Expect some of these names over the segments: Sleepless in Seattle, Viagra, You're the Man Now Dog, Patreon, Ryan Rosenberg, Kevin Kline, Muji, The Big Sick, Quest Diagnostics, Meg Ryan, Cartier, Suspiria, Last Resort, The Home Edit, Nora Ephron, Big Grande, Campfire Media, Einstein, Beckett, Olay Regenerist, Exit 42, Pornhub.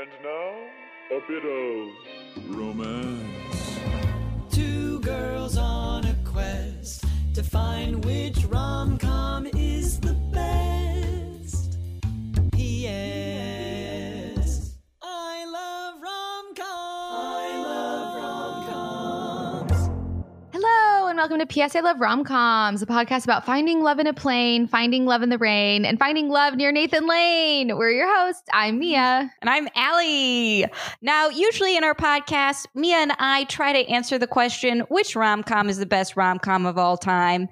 And now, a bit of romance. Two girls on a quest to find which rom-com is the best. P.S. I love rom-coms. I love rom-coms. Hello, and welcome to P.S. I Love Rom-Coms, a podcast about finding love in a plane, finding love in the rain, and finding love near Nathan Lane. We're your hosts. I'm Mia. And I'm Allie. Now, usually in our podcast, Mia and I try to answer the question, which rom-com is the best rom-com of all time?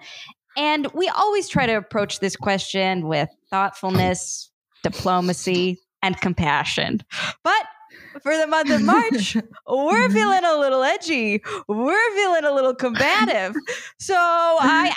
And we always try to approach this question with thoughtfulness, diplomacy, and compassion. But for the month of March, we're feeling a little edgy. We're feeling a little combative. So, we're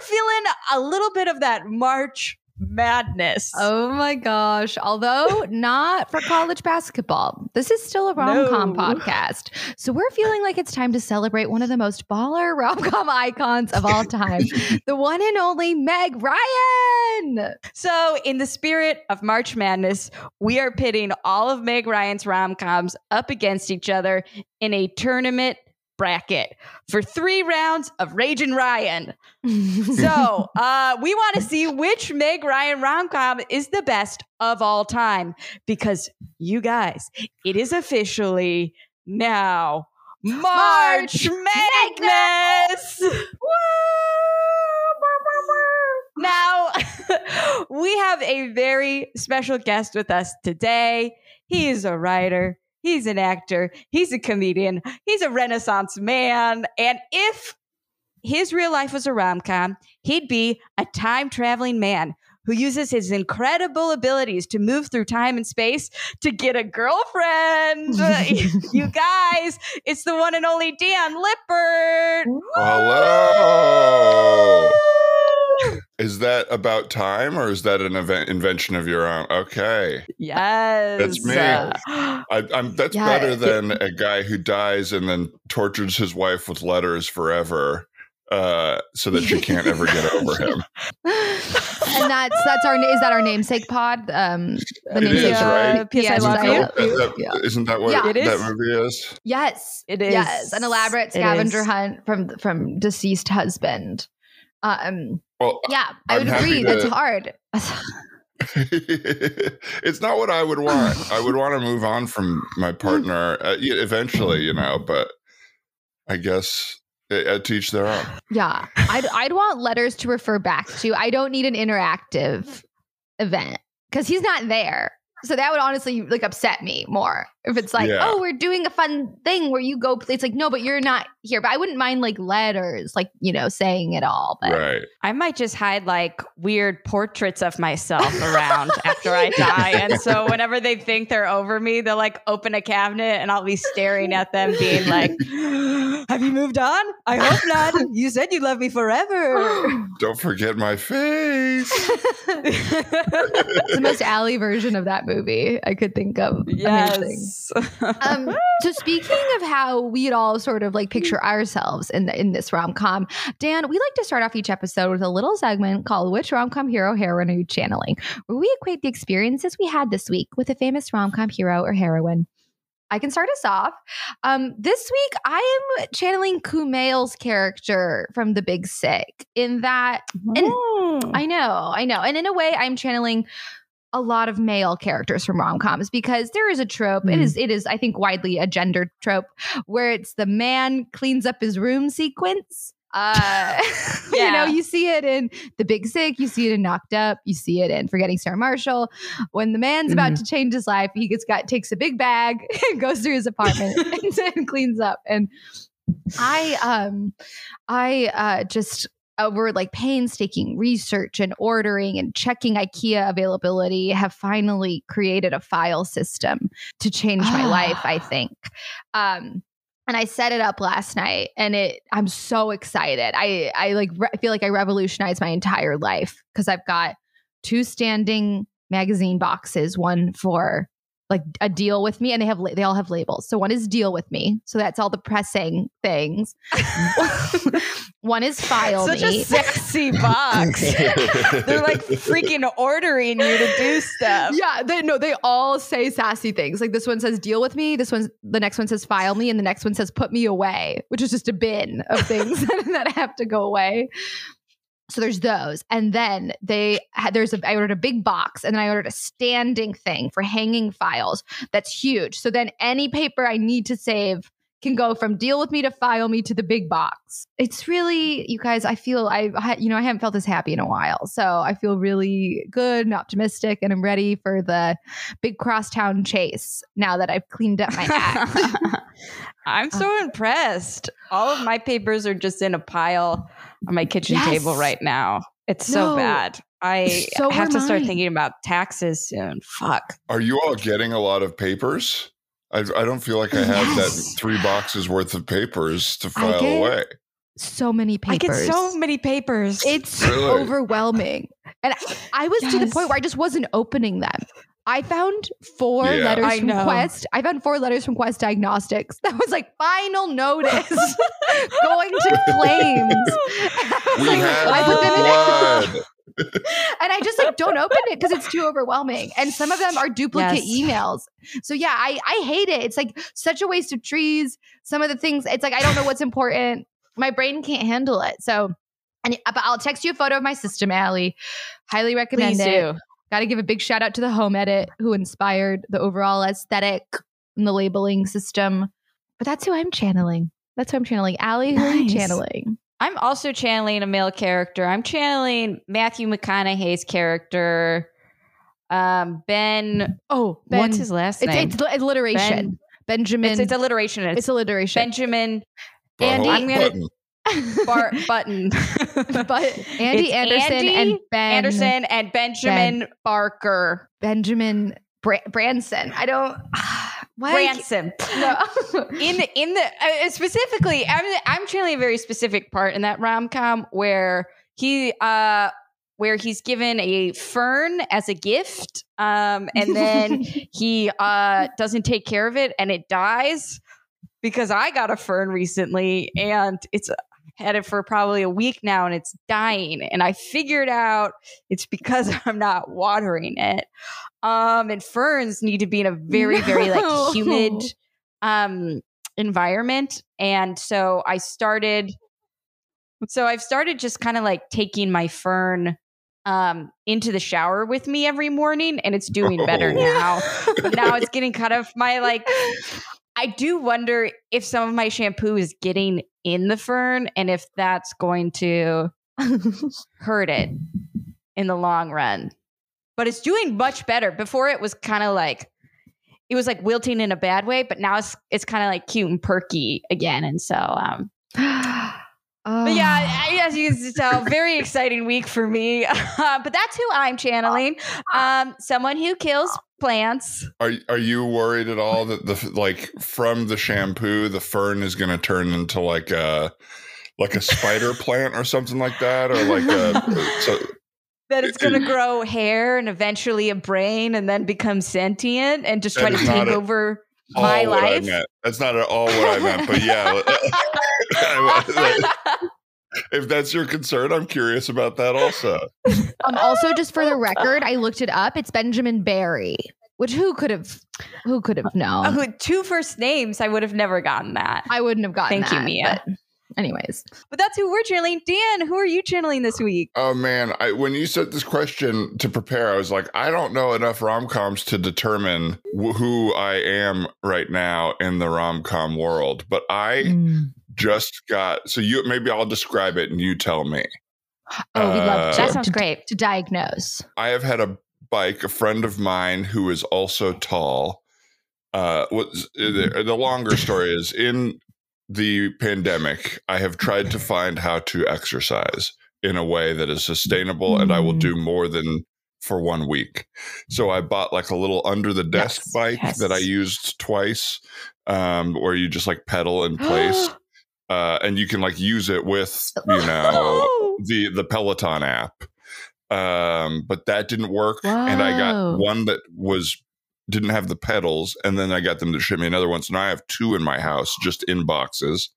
feeling a little bit of that March madness. Oh my gosh. Although not for college basketball. This is still a rom-com podcast. So we're feeling like it's time to celebrate one of the most baller rom-com icons of all time. The one and only Meg Ryan. So in the spirit of March Madness, we are pitting all of Meg Ryan's rom-coms up against each other in a tournament bracket for 3 rounds of Ragin' Ryan. So we want to see which Meg Ryan rom-com is the best of all time, because you guys, it is officially now March Madness. Now we have a very special guest with us today. He is a writer. He's an actor. He's a comedian. He's a Renaissance man. And if his real life was a rom-com, he'd be a time-traveling man who uses his incredible abilities to move through time and space to get a girlfriend. You guys, it's the one and only Dan Lippert. Hello. Is that about time, or is that an invention of your own? Okay. Yes. That's me. That's better than a guy who dies and then tortures his wife with letters forever so that she can't ever get over him. And is that our namesake pod? The namesake is, right? P.S. I Love You. Isn't that what that movie is? Yes, it is. Yes, an elaborate scavenger hunt from deceased husband. I would agree. That's hard. It's not what I would want. I would want to move on from my partner eventually, but I guess to each their own. Yeah. I'd want letters to refer back to. I don't need an interactive event because he's not there. So that would honestly upset me more if it's we're doing a fun thing where you go. It's no, but you're not here. But I wouldn't mind letters, saying it all. But right. I might just hide weird portraits of myself around after I die. And so whenever they think they're over me, they'll open a cabinet and I'll be staring at them being like, have you moved on? I hope not. You said you love me forever. Don't forget my face. It's the most Allie version of that movie I could think of. Yes. So speaking of how we'd all sort of picture ourselves in this rom-com, Dan, we like to start off each episode with a little segment called Which Rom-Com Hero, Heroine Are You Channeling?, where we equate the experiences we had this week with a famous rom-com hero or heroine. I can start us off. This week, I am channeling Kumail's character from The Big Sick in that. And I know. And in a way, I'm channeling a lot of male characters from rom-coms because there is a trope. It is, I think, widely a gender trope where it's the man cleans up his room sequence. You see it in The Big Sick, you see it in Knocked Up, you see it in Forgetting Sarah Marshall. When the man's about to change his life, he takes a big bag and goes through his apartment and cleans up. And I just over painstaking research and ordering and checking IKEA availability have finally created a file system to change my life, I think. And I set it up last night and I'm so excited. I feel like I revolutionized my entire life because I've got 2 standing magazine boxes, one for like a deal with me, and they all have labels. So one is deal with me. So that's all the pressing things. One is file me. Such a sexy box. They're like freaking ordering you to do stuff. Yeah, they all say sassy things. Like this one says deal with me. The next one says file me, and the next one says put me away, which is just a bin of things that have to go away. So there's those. And then I ordered a big box, and then I ordered a standing thing for hanging files. That's huge. So then any paper I need to save can go from deal with me to file me to the big box. It's really, you guys, I haven't felt this happy in a while. So I feel really good and optimistic, and I'm ready for the big crosstown chase now that I've cleaned up my act. I'm so impressed. All of my papers are just in a pile on my kitchen table right now. It's so bad. I have to start thinking about taxes soon. Fuck. Are you all getting a lot of papers? I don't feel like I have that 3 boxes worth of papers to file away. So many papers. I get so many papers. It's really overwhelming. And I was to the point where I just wasn't opening them. I found 4 letters from Quest. I found 4 letters from Quest Diagnostics. That was like final notice going to claims. I put them in. And I just don't open it because it's too overwhelming. And some of them are duplicate emails. So I hate it. It's like such a waste of trees. Some of the things, it's like I don't know what's important. My brain can't handle it. So, but I'll text you a photo of my system, Allie. Highly recommend it. Got to give a big shout out to The Home Edit, who inspired the overall aesthetic and the labeling system. But that's who I'm channeling. Allie, who are you channeling? I'm also channeling a male character. I'm channeling Matthew McConaughey's character, Ben. Oh, Ben. What's his last name? It's alliteration. Benjamin. It's alliteration. It's alliteration. Benjamin. Andy. Button. Andy Anderson and Ben. Anderson and Benjamin Barker. Benjamin Branson. I don't. Branson. No. Specifically, I'm channeling a very specific part in that rom-com where he's given a fern as a gift, and then he doesn't take care of it and it dies. Because I got a fern recently and it's headed for probably a week now and it's dying, and I figured out it's because I'm not watering it. And ferns need to be in a very, very humid environment. And so I've started just kind of taking my fern into the shower with me every morning, and it's doing better now. But now it's getting kind of my I do wonder if some of my shampoo is getting in the fern and if that's going to hurt it in the long run. But it's doing much better. Before it was kind of it was wilting in a bad way, but now it's kind of cute and perky again. And so, but as you can tell, very exciting week for me. But that's who I'm channeling. Someone who kills plants. Are you worried at all that from the shampoo, the fern is going to turn into a spider plant or something like that, or that it's going to grow hair and eventually a brain and then become sentient and just try to take over my life? That's not at all what I meant, but yeah. If that's your concern, I'm curious about that also. Also, just for the record, I looked it up. It's Benjamin Barry, which who could have known? Two first names. I would have never gotten that. I wouldn't have gotten that. Thank you, Mia. But that's who we're channeling. Dan, who are you channeling this week? Oh, man. When you said this question to prepare, I was like, I don't know enough rom-coms to determine who I am right now in the rom-com world. But I... just got maybe I'll describe it and you tell me. Oh, we love that. Sounds great to diagnose. I have had a friend of mine who is also tall. The longer story is, in the pandemic, I have tried to find how to exercise in a way that is sustainable, and I will do more than for 1 week. So I bought a little under the desk bike that I used twice, where you just pedal in place. And you can use it with, the Peloton app. But that didn't work. Whoa. And I got one that was didn't have the pedals, and then I got them to ship me another one. So now I have two in my house, just in boxes.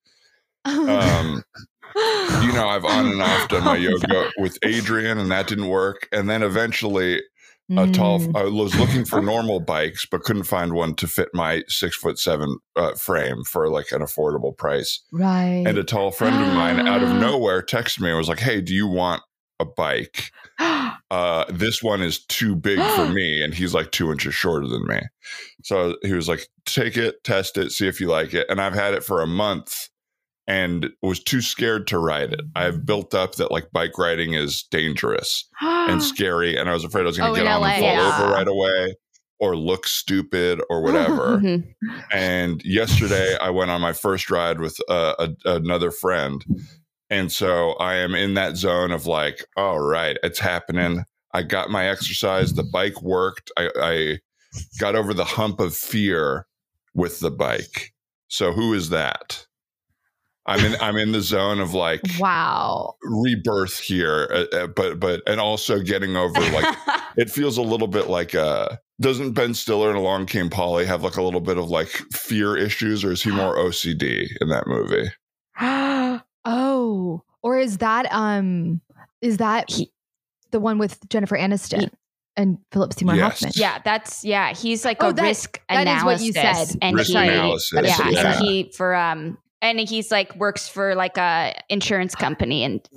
You know, I've on and off done my yoga with Adrian, and that didn't work. And then eventually I was looking for normal bikes, but couldn't find one to fit my 6'7" frame for like an affordable price. Right. And a tall friend of mine out of nowhere texted me and was like, hey, do you want a bike? This one is too big for me. And he's like 2 inches shorter than me. So he was like, take it, test it, see if you like it. And I've had it for a month and was too scared to ride it. I've built up that like bike riding is dangerous and scary. And I was afraid I was going to get on LA and fall over right away or look stupid or whatever. And yesterday I went on my first ride with another friend. And so I am in that zone of like, all right, it's happening. I got my exercise. The bike worked. I got over the hump of fear with the bike. So who is that? I'm in the zone of like, wow, rebirth here, but and also getting over like it feels a little bit like doesn't Ben Stiller and Along Came Polly have like a little bit of like fear issues, or is he more OCD in that movie? Oh, or is that the one with Jennifer Aniston and Philip Seymour Hoffman? Yeah, he's like risk analysis. That is what you said. And he's like works for like a insurance company and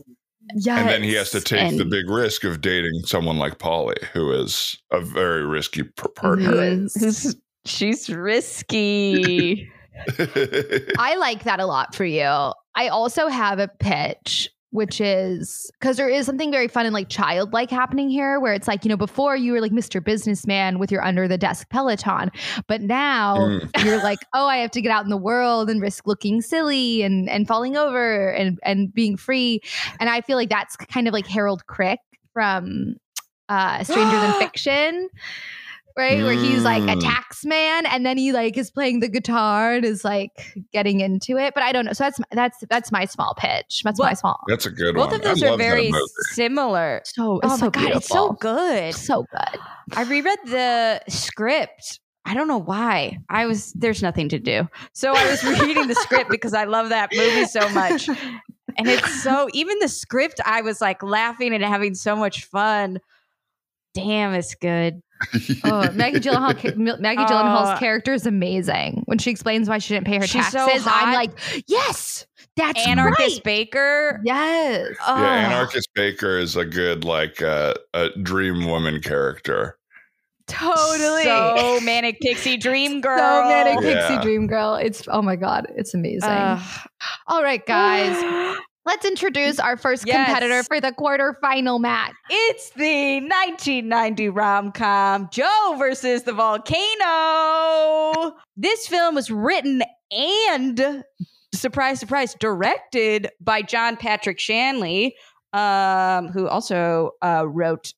then he has to take the big risk of dating someone like Polly, who is a very risky partner. She's risky. I like that a lot for you. I also have a pitch, which is because there is something very fun and like childlike happening here where it's like, you know, before you were like Mr. Businessman with your under the desk Peloton, but now you're like, oh, I have to get out in the world and risk looking silly and falling over and being free. And I feel like that's kind of like Harold Crick from Stranger Than Fiction. Right? Where he's like a tax man and then he like is playing the guitar and is like getting into it. But I don't know. So that's my small pitch. That's a good one. Both of those are very similar. So, oh my God, it's so good. So good. I reread the script. I don't know why. There's nothing to do. So I was reading the script because I love that movie so much. And it's so, even the script, I was like laughing and having so much fun. Damn, it's good. Maggie Gyllenhaal's character is amazing. When she explains why she didn't pay her taxes, so I'm like, yes, that's Anarchist right. Baker. Yes. Oh. Yeah, Anarchist Baker is a good like a dream woman character. Totally. So manic pixie dream girl. So manic pixie dream girl. It's oh my God, it's amazing. All right, guys. Let's introduce our first competitor for the quarterfinal match. It's the 1990 rom-com Joe versus the Volcano. This film was written and, surprise, surprise, directed by John Patrick Shanley, who also wrote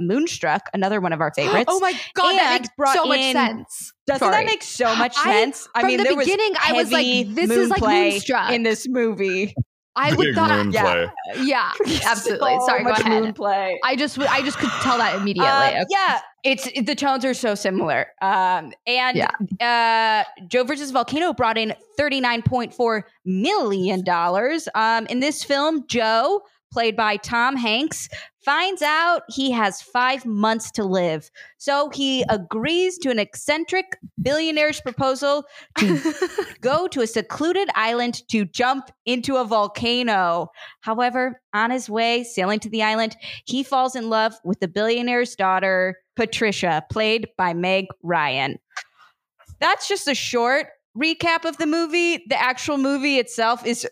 Moonstruck, another one of our favorites. Oh my God, and that makes so much sense. That make so much sense? I mean, from the beginning, I was like, this is like Moonstruck in this movie. I would thought, yeah, absolutely. Sorry, go ahead. Moonplay. I just could tell that immediately. Yeah, the tones are so similar. Joe versus Volcano brought in $39.4 million. In this film, Joe, played by Tom Hanks, finds out he has 5 months to live, so he agrees to an eccentric billionaire's proposal to go to a secluded island to jump into a volcano. However, on his way sailing to the island, he falls in love with the billionaire's daughter, Patricia, played by Meg Ryan. That's just a short recap of the movie. The actual movie itself is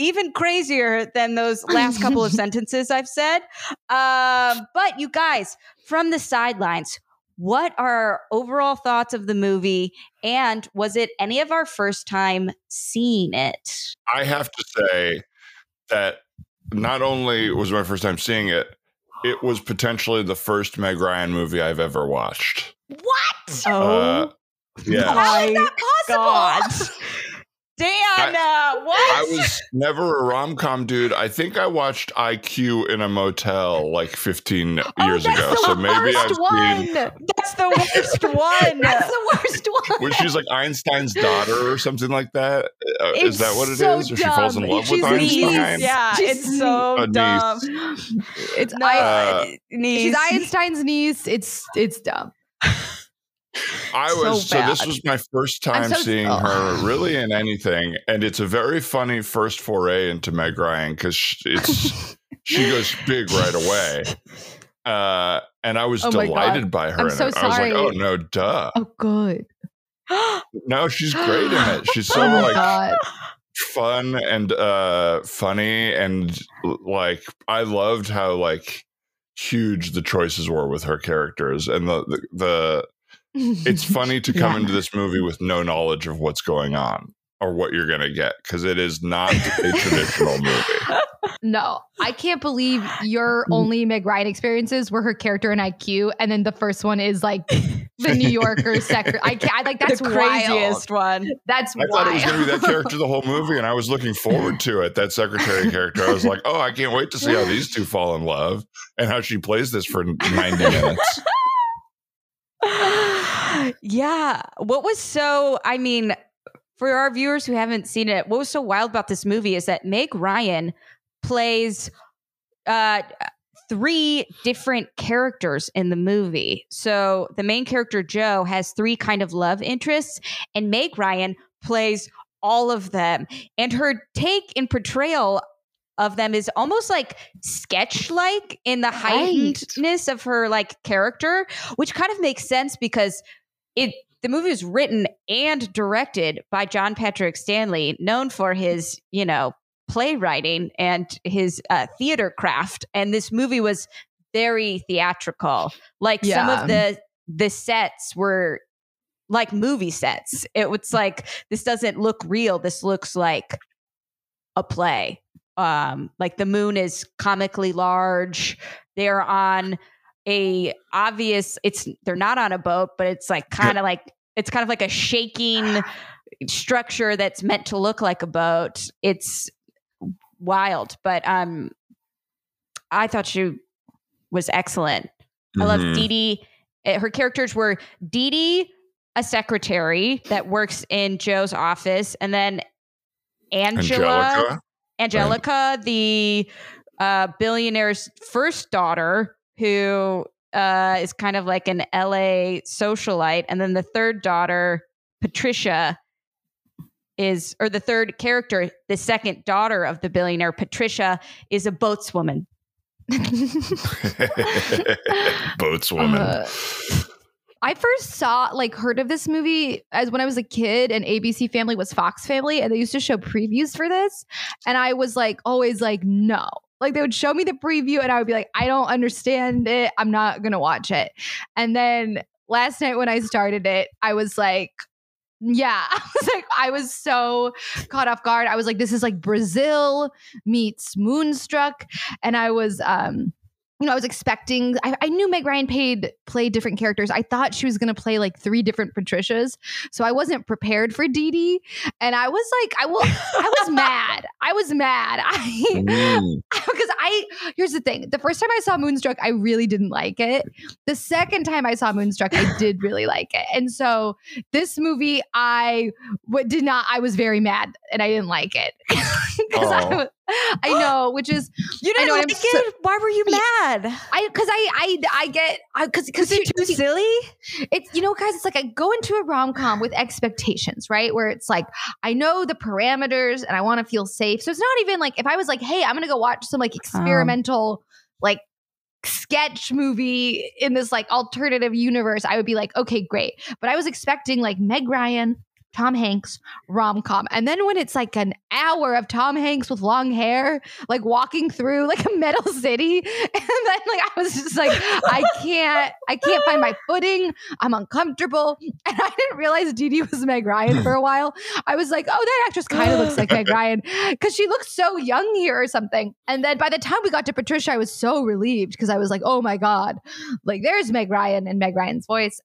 even crazier than those last couple of sentences I've said. But you guys, from the sidelines, what are our overall thoughts of the movie? And was it any of our first time seeing it? I have to say that not only was my first time seeing it, it was potentially the first Meg Ryan movie I've ever watched. What? How is that possible? Dana, what? I was never a rom-com dude. I think I watched IQ in a motel like 15 years ago. So maybe I've seen. That's the worst one. That's the worst one. When she's like Einstein's daughter or something like that. Is that what it is? Or she falls in love with Einstein? Yeah, it's so dumb. It's niece. She's Einstein's niece. It's dumb. So this was my first time seeing her really in anything, and it's a very funny first foray into Meg Ryan because she goes big right away, and I was delighted by her. I was like, oh no, duh. Oh good. No, she's great in it. She's so fun and funny, and like I loved how like huge the choices were with her characters, and the it's funny to come into this movie with no knowledge of what's going on or what you're going to get, because it is not a traditional movie. No, I can't believe your only Meg Ryan experiences were her character in IQ, and then the first one is like the New Yorker secretary. I like that's the craziest one. That's wild. I thought it was going to be that character the whole movie, and I was looking forward to it. That secretary character, I was like, oh, I can't wait to see how these two fall in love and how she plays this for 90 minutes. Yeah. What was so, I mean, for our viewers who haven't seen it, what was so wild about this movie is that Meg Ryan plays three different characters in the movie. So the main character, Joe, has three kind of love interests, and Meg Ryan plays all of them. And her take and portrayal of them is almost like sketch-like in the heightenedness of her like character, which kind of makes sense because the movie was written and directed by John Patrick Shanley, known for his, playwriting and his theater craft. And this movie was very theatrical. Like some of the sets were like movie sets. It was like, this doesn't look real. This looks like a play. Like the moon is comically large. They're on a obvious, they're not on a boat, but it's like kind of like a shaking structure that's meant to look like a boat. It's wild, but I thought she was excellent. Mm-hmm. I love Dee Dee. Her characters were Dee Dee, a secretary that works in Joe's office, and then Angelica, the billionaire's first daughter, who is kind of like an LA socialite. And then the third daughter, Patricia, the second daughter of the billionaire, Patricia, is a boatswoman. Boatswoman. I first heard of this movie as when I was a kid, and ABC Family was Fox Family, and they used to show previews for this. And I was always no. Like, they would show me the preview and I would be like, I don't understand it. I'm not going to watch it. And then last night when I started it, I was like, yeah, I was so caught off guard. I was like, this is like Brazil meets Moonstruck. And I was, I was expecting, I knew Meg Ryan played different characters. I thought she was going to play like three different Patricias. So I wasn't prepared for Dee Dee. And I was like, I was mad. I was mad. Here's the thing. The first time I saw Moonstruck, I really didn't like it. The second time I saw Moonstruck, I did really like it. And so this movie, I was very mad and I didn't like it. I know, which is you didn't like it. Why were you mad? Because you're too silly. It's guys. It's like I go into a rom-com with expectations, right? Where it's like I know the parameters and I want to feel safe. So it's not even like if I was like, hey, I'm gonna go watch some like experimental like sketch movie in this like alternative universe, I would be like, okay, great. But I was expecting like Meg Ryan, Tom Hanks rom-com, and then when it's like an hour of Tom Hanks with long hair like walking through like a metal city, and then I was just like I can't find my footing, I'm uncomfortable. And I didn't realize Dee Dee was Meg Ryan for a while. I was like, oh, that actress kind of looks like Meg Ryan because she looks so young here or something. And then by the time we got to Patricia, I was so relieved because I was like, oh my god, like there's Meg Ryan and Meg Ryan's voice.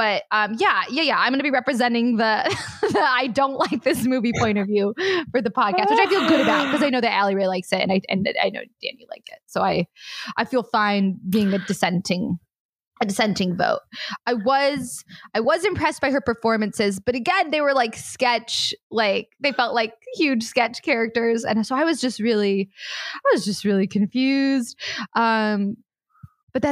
But I'm going to be representing the I don't like this movie point of view for the podcast, which I feel good about because I know that Allie really likes it, and I know Danny liked it, so I feel fine being a dissenting vote. I was impressed by her performances, but again, they were like sketch, like they felt like huge sketch characters, and so I was just really confused. But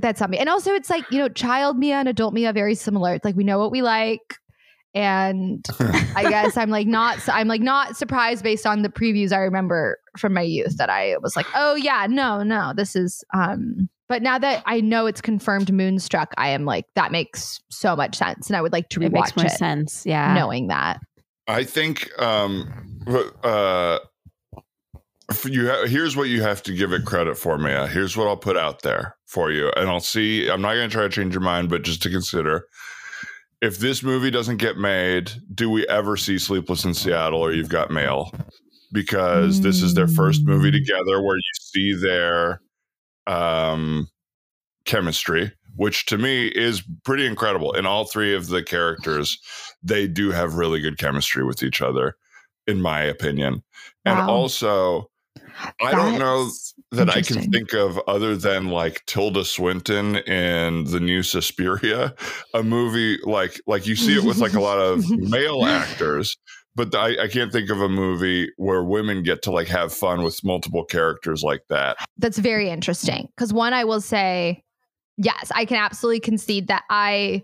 that's on me. And also it's like, you know, child Mia and adult Mia, very similar. It's like, we know what we like. And I guess I'm not surprised based on the previews I remember from my youth that I was like, oh yeah, no, this is, but now that I know it's confirmed Moonstruck, I am like, that makes so much sense. And I would like to rewatch it. Makes more sense. Yeah. Knowing that. I think, here's what you have to give it credit for, Mia. Here's what I'll put out there for you, and I'll see. I'm not going to try to change your mind, but just to consider, if this movie doesn't get made, do we ever see Sleepless in Seattle or You've Got Mail? Because this is their first movie together where you see their chemistry, which to me is pretty incredible. In all three of the characters, they do have really good chemistry with each other, in my opinion. Wow. And also, I don't know that I can think of, other than like Tilda Swinton in the new Suspiria, a movie like you see it with like a lot of male actors, but I can't think of a movie where women get to like have fun with multiple characters like that. That's very interesting. Because one, I will say, yes, I can absolutely concede that I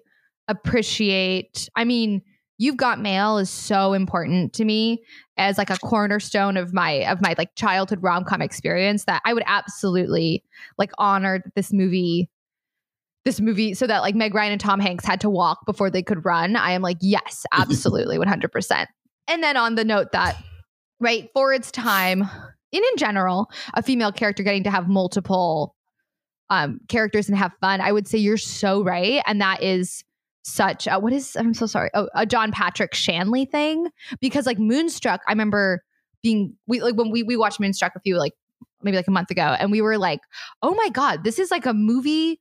appreciate, I mean, You've Got Mail is so important to me as like a cornerstone of my like childhood rom-com experience, that I would absolutely like honor this movie so that like Meg Ryan and Tom Hanks had to walk before they could run. I am like, yes, absolutely. 100%. And then on the note that, right, for its time and in general, a female character getting to have multiple characters and have fun, I would say you're so right. And that is such a, what is, I'm so sorry, a John Patrick Shanley thing, because like Moonstruck, I remember when we watched Moonstruck a few, like maybe like a month ago, and we were like, oh my god, this is like a movie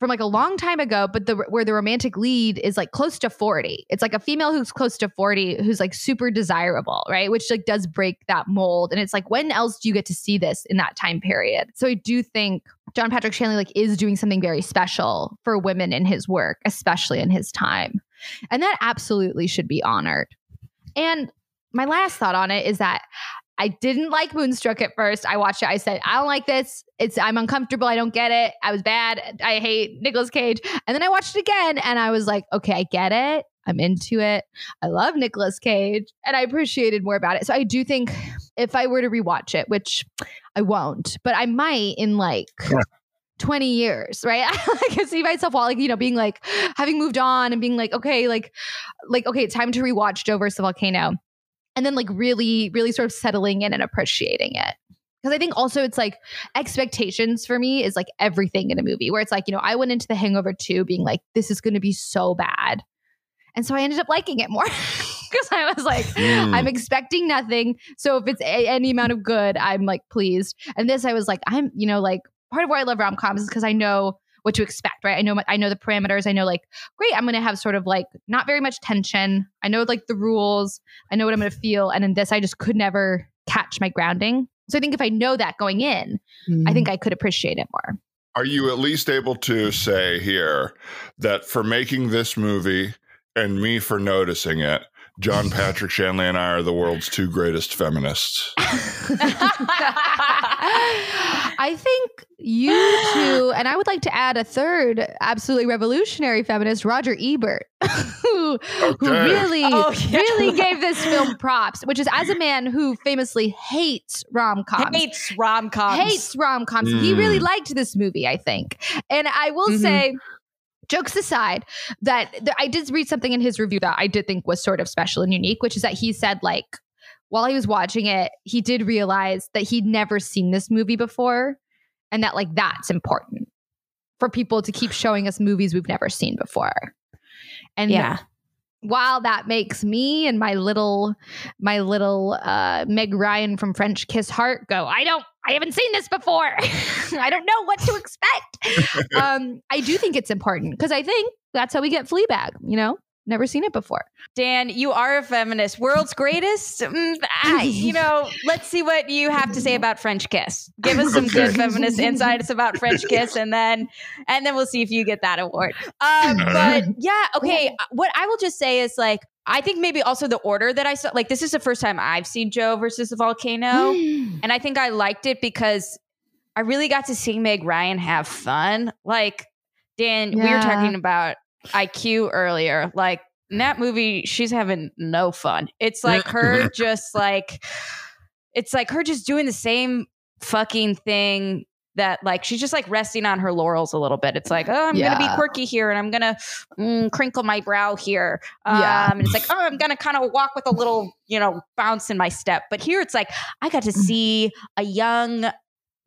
from like a long time ago, but where the romantic lead is like close to 40. It's like a female who's close to 40 who's like super desirable, right? Which like does break that mold. And it's like, when else do you get to see this in that time period? So I do think John Patrick Shanley like is doing something very special for women in his work, especially in his time. And that absolutely should be honored. And my last thought on it is that I didn't like Moonstruck at first. I watched it. I said, I don't like this. I'm uncomfortable. I don't get it. I was bad. I hate Nicolas Cage. And then I watched it again and I was like, okay, I get it. I'm into it. I love Nicolas Cage and I appreciated more about it. So I do think if I were to rewatch it, which I won't, but I might in like 20 years, right? I can see myself while like, you know, being like, having moved on and being like, okay, okay, time to rewatch Joe versus the Volcano. And then like really, really sort of settling in and appreciating it. Because I think also it's like expectations for me is like everything in a movie, where it's like, you know, I went into The Hangover 2 being like, this is going to be so bad. And so I ended up liking it more because I was like, I'm expecting nothing. So if it's any amount of good, I'm like pleased. And this, I was like, I'm, you know, like part of why I love rom-coms is because I know what to expect, right? I know the parameters. I know like, great, I'm going to have sort of like not very much tension. I know like the rules. I know what I'm going to feel. And in this, I just could never catch my grounding. So I think if I know that going in, I think I could appreciate it more. Are you at least able to say here that for making this movie and me for noticing it, John Patrick Shanley and I are the world's two greatest feminists? I think you two, and I would like to add a third absolutely revolutionary feminist, Roger Ebert, who really gave this film props, which is, as a man who famously hates rom-coms. He really liked this movie, I think. And I will say, jokes aside, that I did read something in his review that I did think was sort of special and unique, which is that he said, like, while he was watching it, he did realize that he'd never seen this movie before, and that like that's important for people to keep showing us movies we've never seen before. And yeah, while that makes me and my little Meg Ryan from French Kiss heart go, I haven't seen this before. I don't know what to expect. I do think it's important because I think that's how we get Fleabag, you know? Never seen it before. Dan, you are a feminist. World's greatest? Let's see what you have to say about French Kiss. Give us some good feminist insights about French Kiss, and then we'll see if you get that award. But yeah, okay. What I will just say is, like, I think maybe also the order that I saw, like, this is the first time I've seen Joe versus the Volcano. And I think I liked it because I really got to see Meg Ryan have fun. Like, Dan, we were talking about IQ earlier, like, in that movie she's having no fun. It's like her just like, it's like her just doing the same fucking thing that, like, she's just like resting on her laurels a little bit. It's like, oh, I'm gonna be quirky here, and I'm gonna crinkle my brow here, and it's like, oh, I'm gonna kind of walk with a little, you know, bounce in my step. But here it's like, I got to see a young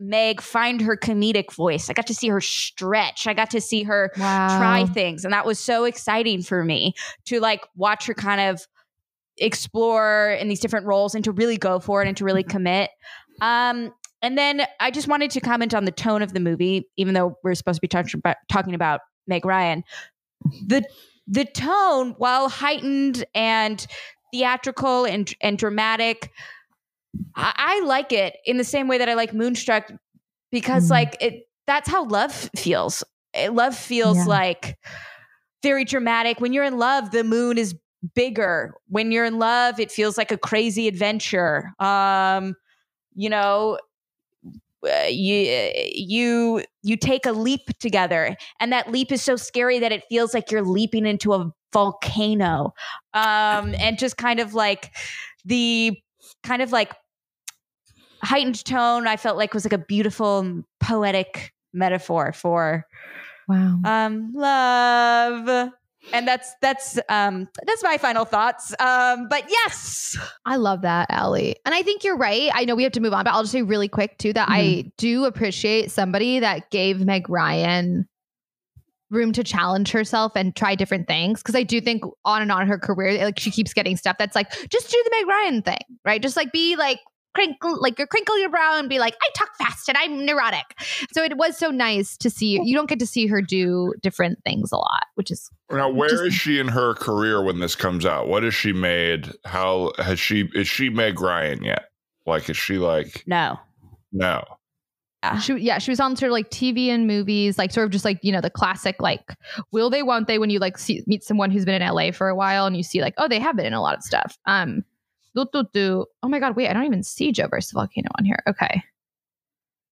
Meg find her comedic voice. I got to see her stretch. I got to see her try things. And that was so exciting for me to, like, watch her kind of explore in these different roles and to really go for it and to really commit. And then I just wanted to comment on the tone of the movie, even though we're supposed to be talking about Meg Ryan. The tone, while heightened and theatrical and dramatic, I like it in the same way that I like Moonstruck, because like that's how love feels. Love feels like very dramatic. When you're in love, the moon is bigger. When you're in love, it feels like a crazy adventure. You take a leap together, and that leap is so scary that it feels like you're leaping into a volcano. And just kind of like the kind of like heightened tone, I felt like was like a beautiful poetic metaphor for love. And that's my final thoughts. But yes, I love that, Allie. And I think you're right. I know we have to move on, but I'll just say really quick too that I do appreciate somebody that gave Meg Ryan room to challenge herself and try different things. Cause I do think on and on her career, like, she keeps getting stuff that's like, just do the Meg Ryan thing, right? Just like be like, crinkle your brow and be like, I talk fast and I'm neurotic. So it was so nice to see. You don't get to see her do different things a lot, which is now. Where is she in her career when this comes out? What has she made? How has she? Is she Meg Ryan yet? Like, is she like no? She was on sort of like TV and movies, like sort of just like, you know, the classic, like, will they, won't they, when you like meet someone who's been in LA for a while and you see like, oh, they have been in a lot of stuff. Oh my God, wait, I don't even see Joe versus Volcano on here. Okay.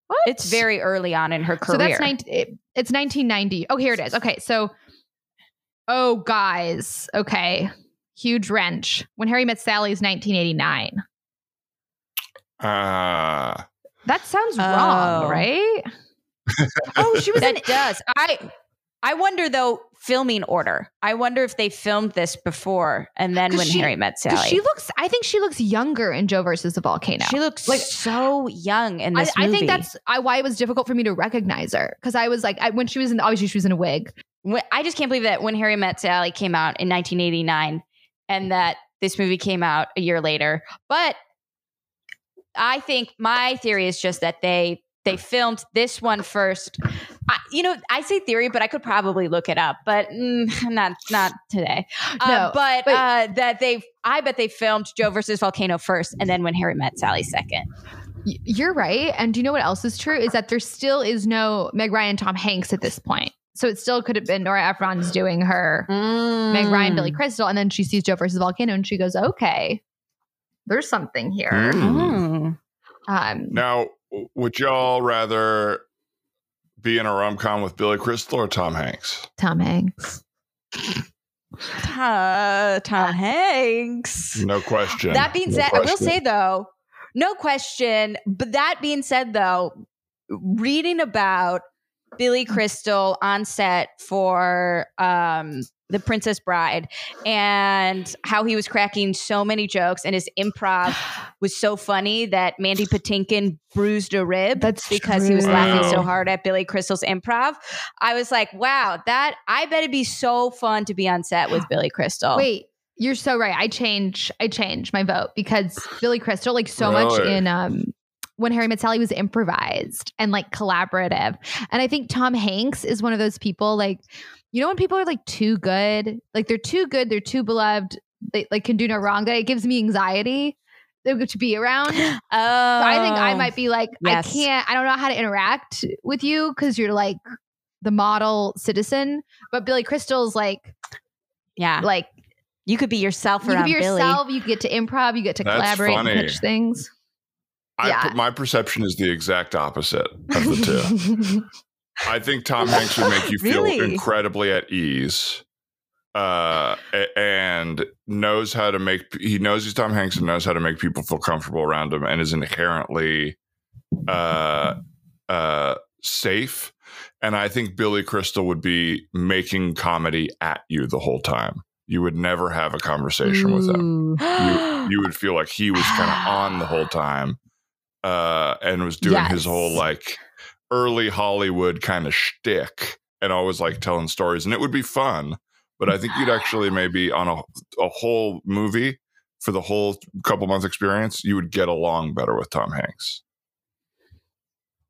What? It's very early on in her career. So that's it's 1990. Oh, here it is. Okay. So, oh guys. Okay. Huge wrench. When Harry Met Sally is 1989. That sounds wrong, right? Oh, she was in it. Does. I wonder though, filming order. I wonder if they filmed this before and then when Harry Met Sally. I think she looks younger in Joe versus the Volcano. She looks like so young in this movie. I think that's why it was difficult for me to recognize her, because I was like, when she was in, obviously she was in a wig. I just can't believe that When Harry Met Sally came out in 1989 and that this movie came out a year later. But I think my theory is just that they filmed this one first. I say theory, but I could probably look it up, but not today. I bet they filmed Joe versus Volcano first, and then When Harry Met Sally second. You're right. And do you know what else is true? Is that there still is no Meg Ryan, Tom Hanks at this point. So it still could have been Nora Ephron's doing her Meg Ryan, Billy Crystal, and then she sees Joe versus Volcano, and she goes, okay, there's something here. Now, would y'all rather be in a rom-com with Billy Crystal or Tom Hanks? Tom Hanks. Tom Hanks. No question. That being said, I will say though, no question. But that being said though, reading about Billy Crystal on set for The Princess Bride and how he was cracking so many jokes and his improv was so funny that Mandy Patinkin bruised a rib because he was laughing so hard at Billy Crystal's improv. I was like, wow, I bet it'd be so fun to be on set with Billy Crystal. Wait, You're so right. I change my vote because Billy Crystal, like so really? Much in When Harry Met Sally was improvised and like collaborative. And I think Tom Hanks is one of those people, like, you know, when people are like too good, like they're too good, they're too beloved, they like can do no wrong, that it gives me anxiety to be around. Oh, so I think I might be like, yes. I don't know how to interact with you because you're like the model citizen. But Billy Crystal's like, yeah, like you could be yourself. You could be yourself. Billy. You get to improv. You get to collaborate and pitch things. My perception is the exact opposite of the two. I think Tom Hanks would make you feel really? Incredibly at ease. And knows how to make, he knows he's Tom Hanks and knows how to make people feel comfortable around him and is inherently safe. And I think Billy Crystal would be making comedy at you the whole time. You would never have a conversation with him. You would feel like he was kind of on the whole time and was doing yes. his whole like early Hollywood kind of shtick and always like telling stories. And it would be fun. But I think you'd actually maybe on a whole movie for the whole couple month experience, you would get along better with Tom Hanks.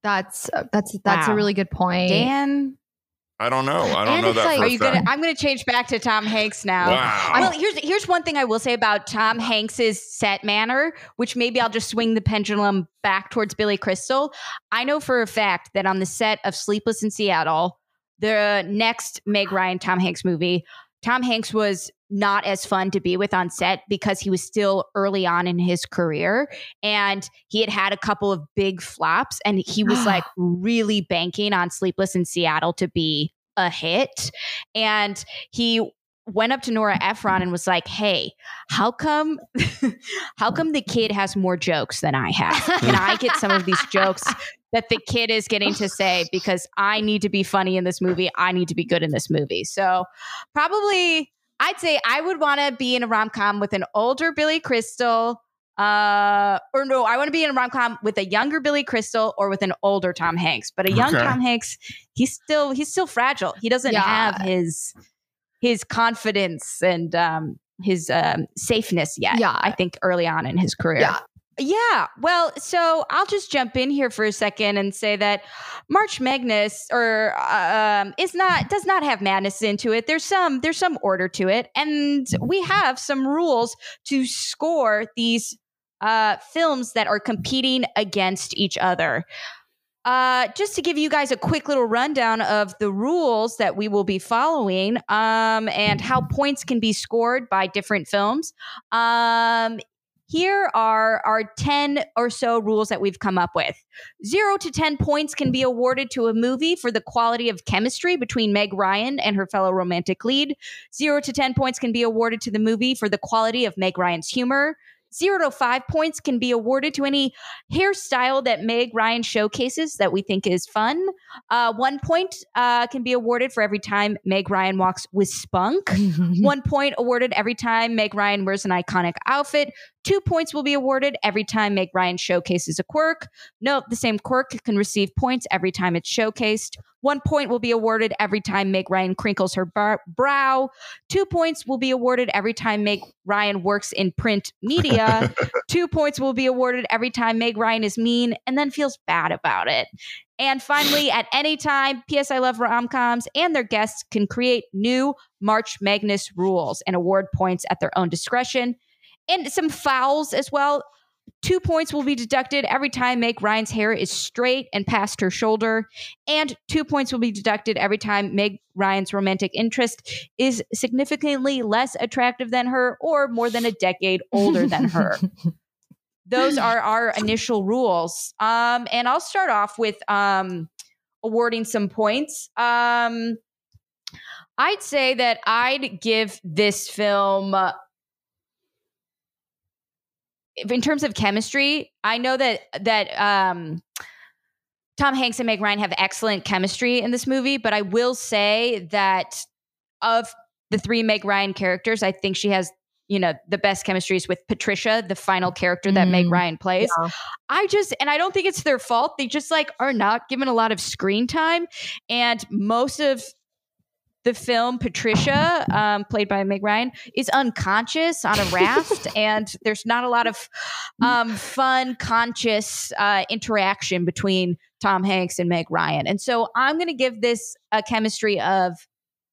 That's wow. a really good point, Dan. I don't know. I don't and know that. Like, I'm going to change back to Tom Hanks now. Wow. Well, here's one thing I will say about Tom Hanks's set manner, which maybe I'll just swing the pendulum back towards Billy Crystal. I know for a fact that on the set of Sleepless in Seattle, the next Meg Ryan, Tom Hanks movie, Tom Hanks was not as fun to be with on set because he was still early on in his career and he had a couple of big flops and he was like really banking on Sleepless in Seattle to be a hit. And he went up to Nora Ephron and was like, hey, how come the kid has more jokes than I have? Can I get some of these jokes that the kid is getting to say, because I need to be funny in this movie. I need to be good in this movie. So probably I'd say I would want to be in a rom-com with an older Billy Crystal. I want to be in a rom-com with a younger Billy Crystal or with an older Tom Hanks. But a young Tom Hanks, he's still fragile. He doesn't have his confidence and his safeness yet. Yeah. I think early on in his career. Yeah. Yeah, well, so I'll just jump in here for a second and say that March Magnus does not have madness into it. There's some order to it, and we have some rules to score these films that are competing against each other. Just to give you guys a quick little rundown of the rules that we will be following and how points can be scored by different films. Here are our 10 or so rules that we've come up with. 0 to 10 points can be awarded to a movie for the quality of chemistry between Meg Ryan and her fellow romantic lead. 0 to 10 points can be awarded to the movie for the quality of Meg Ryan's humor. 0 to 5 points can be awarded to any hairstyle that Meg Ryan showcases that we think is fun. 1 point can be awarded for every time Meg Ryan walks with spunk. 1 point awarded every time Meg Ryan wears an iconic outfit. 2 points will be awarded every time Meg Ryan showcases a quirk. Note, the same quirk can receive points every time it's showcased. 1 point will be awarded every time Meg Ryan crinkles her brow. 2 points will be awarded every time Meg Ryan works in print media. 2 points will be awarded every time Meg Ryan is mean and then feels bad about it. And finally, at any time, PS I Love Rom-Coms and their guests can create new March Magnus rules and award points at their own discretion. And some fouls as well. 2 points will be deducted every time Meg Ryan's hair is straight and past her shoulder. And 2 points will be deducted every time Meg Ryan's romantic interest is significantly less attractive than her or more than a decade older than her. Those are our initial rules. And I'll start off with awarding some points. I'd say that I'd give this film... in terms of chemistry, I know that Tom Hanks and Meg Ryan have excellent chemistry in this movie, but I will say that of the three Meg Ryan characters, I think she has, you know, the best chemistries with Patricia, the final character that Meg Ryan plays. Yeah. And I don't think it's their fault. They just like are not given a lot of screen time. And most of the film Patricia, played by Meg Ryan, is unconscious on a raft, and there's not a lot of fun, conscious interaction between Tom Hanks and Meg Ryan. And so I'm going to give this a chemistry of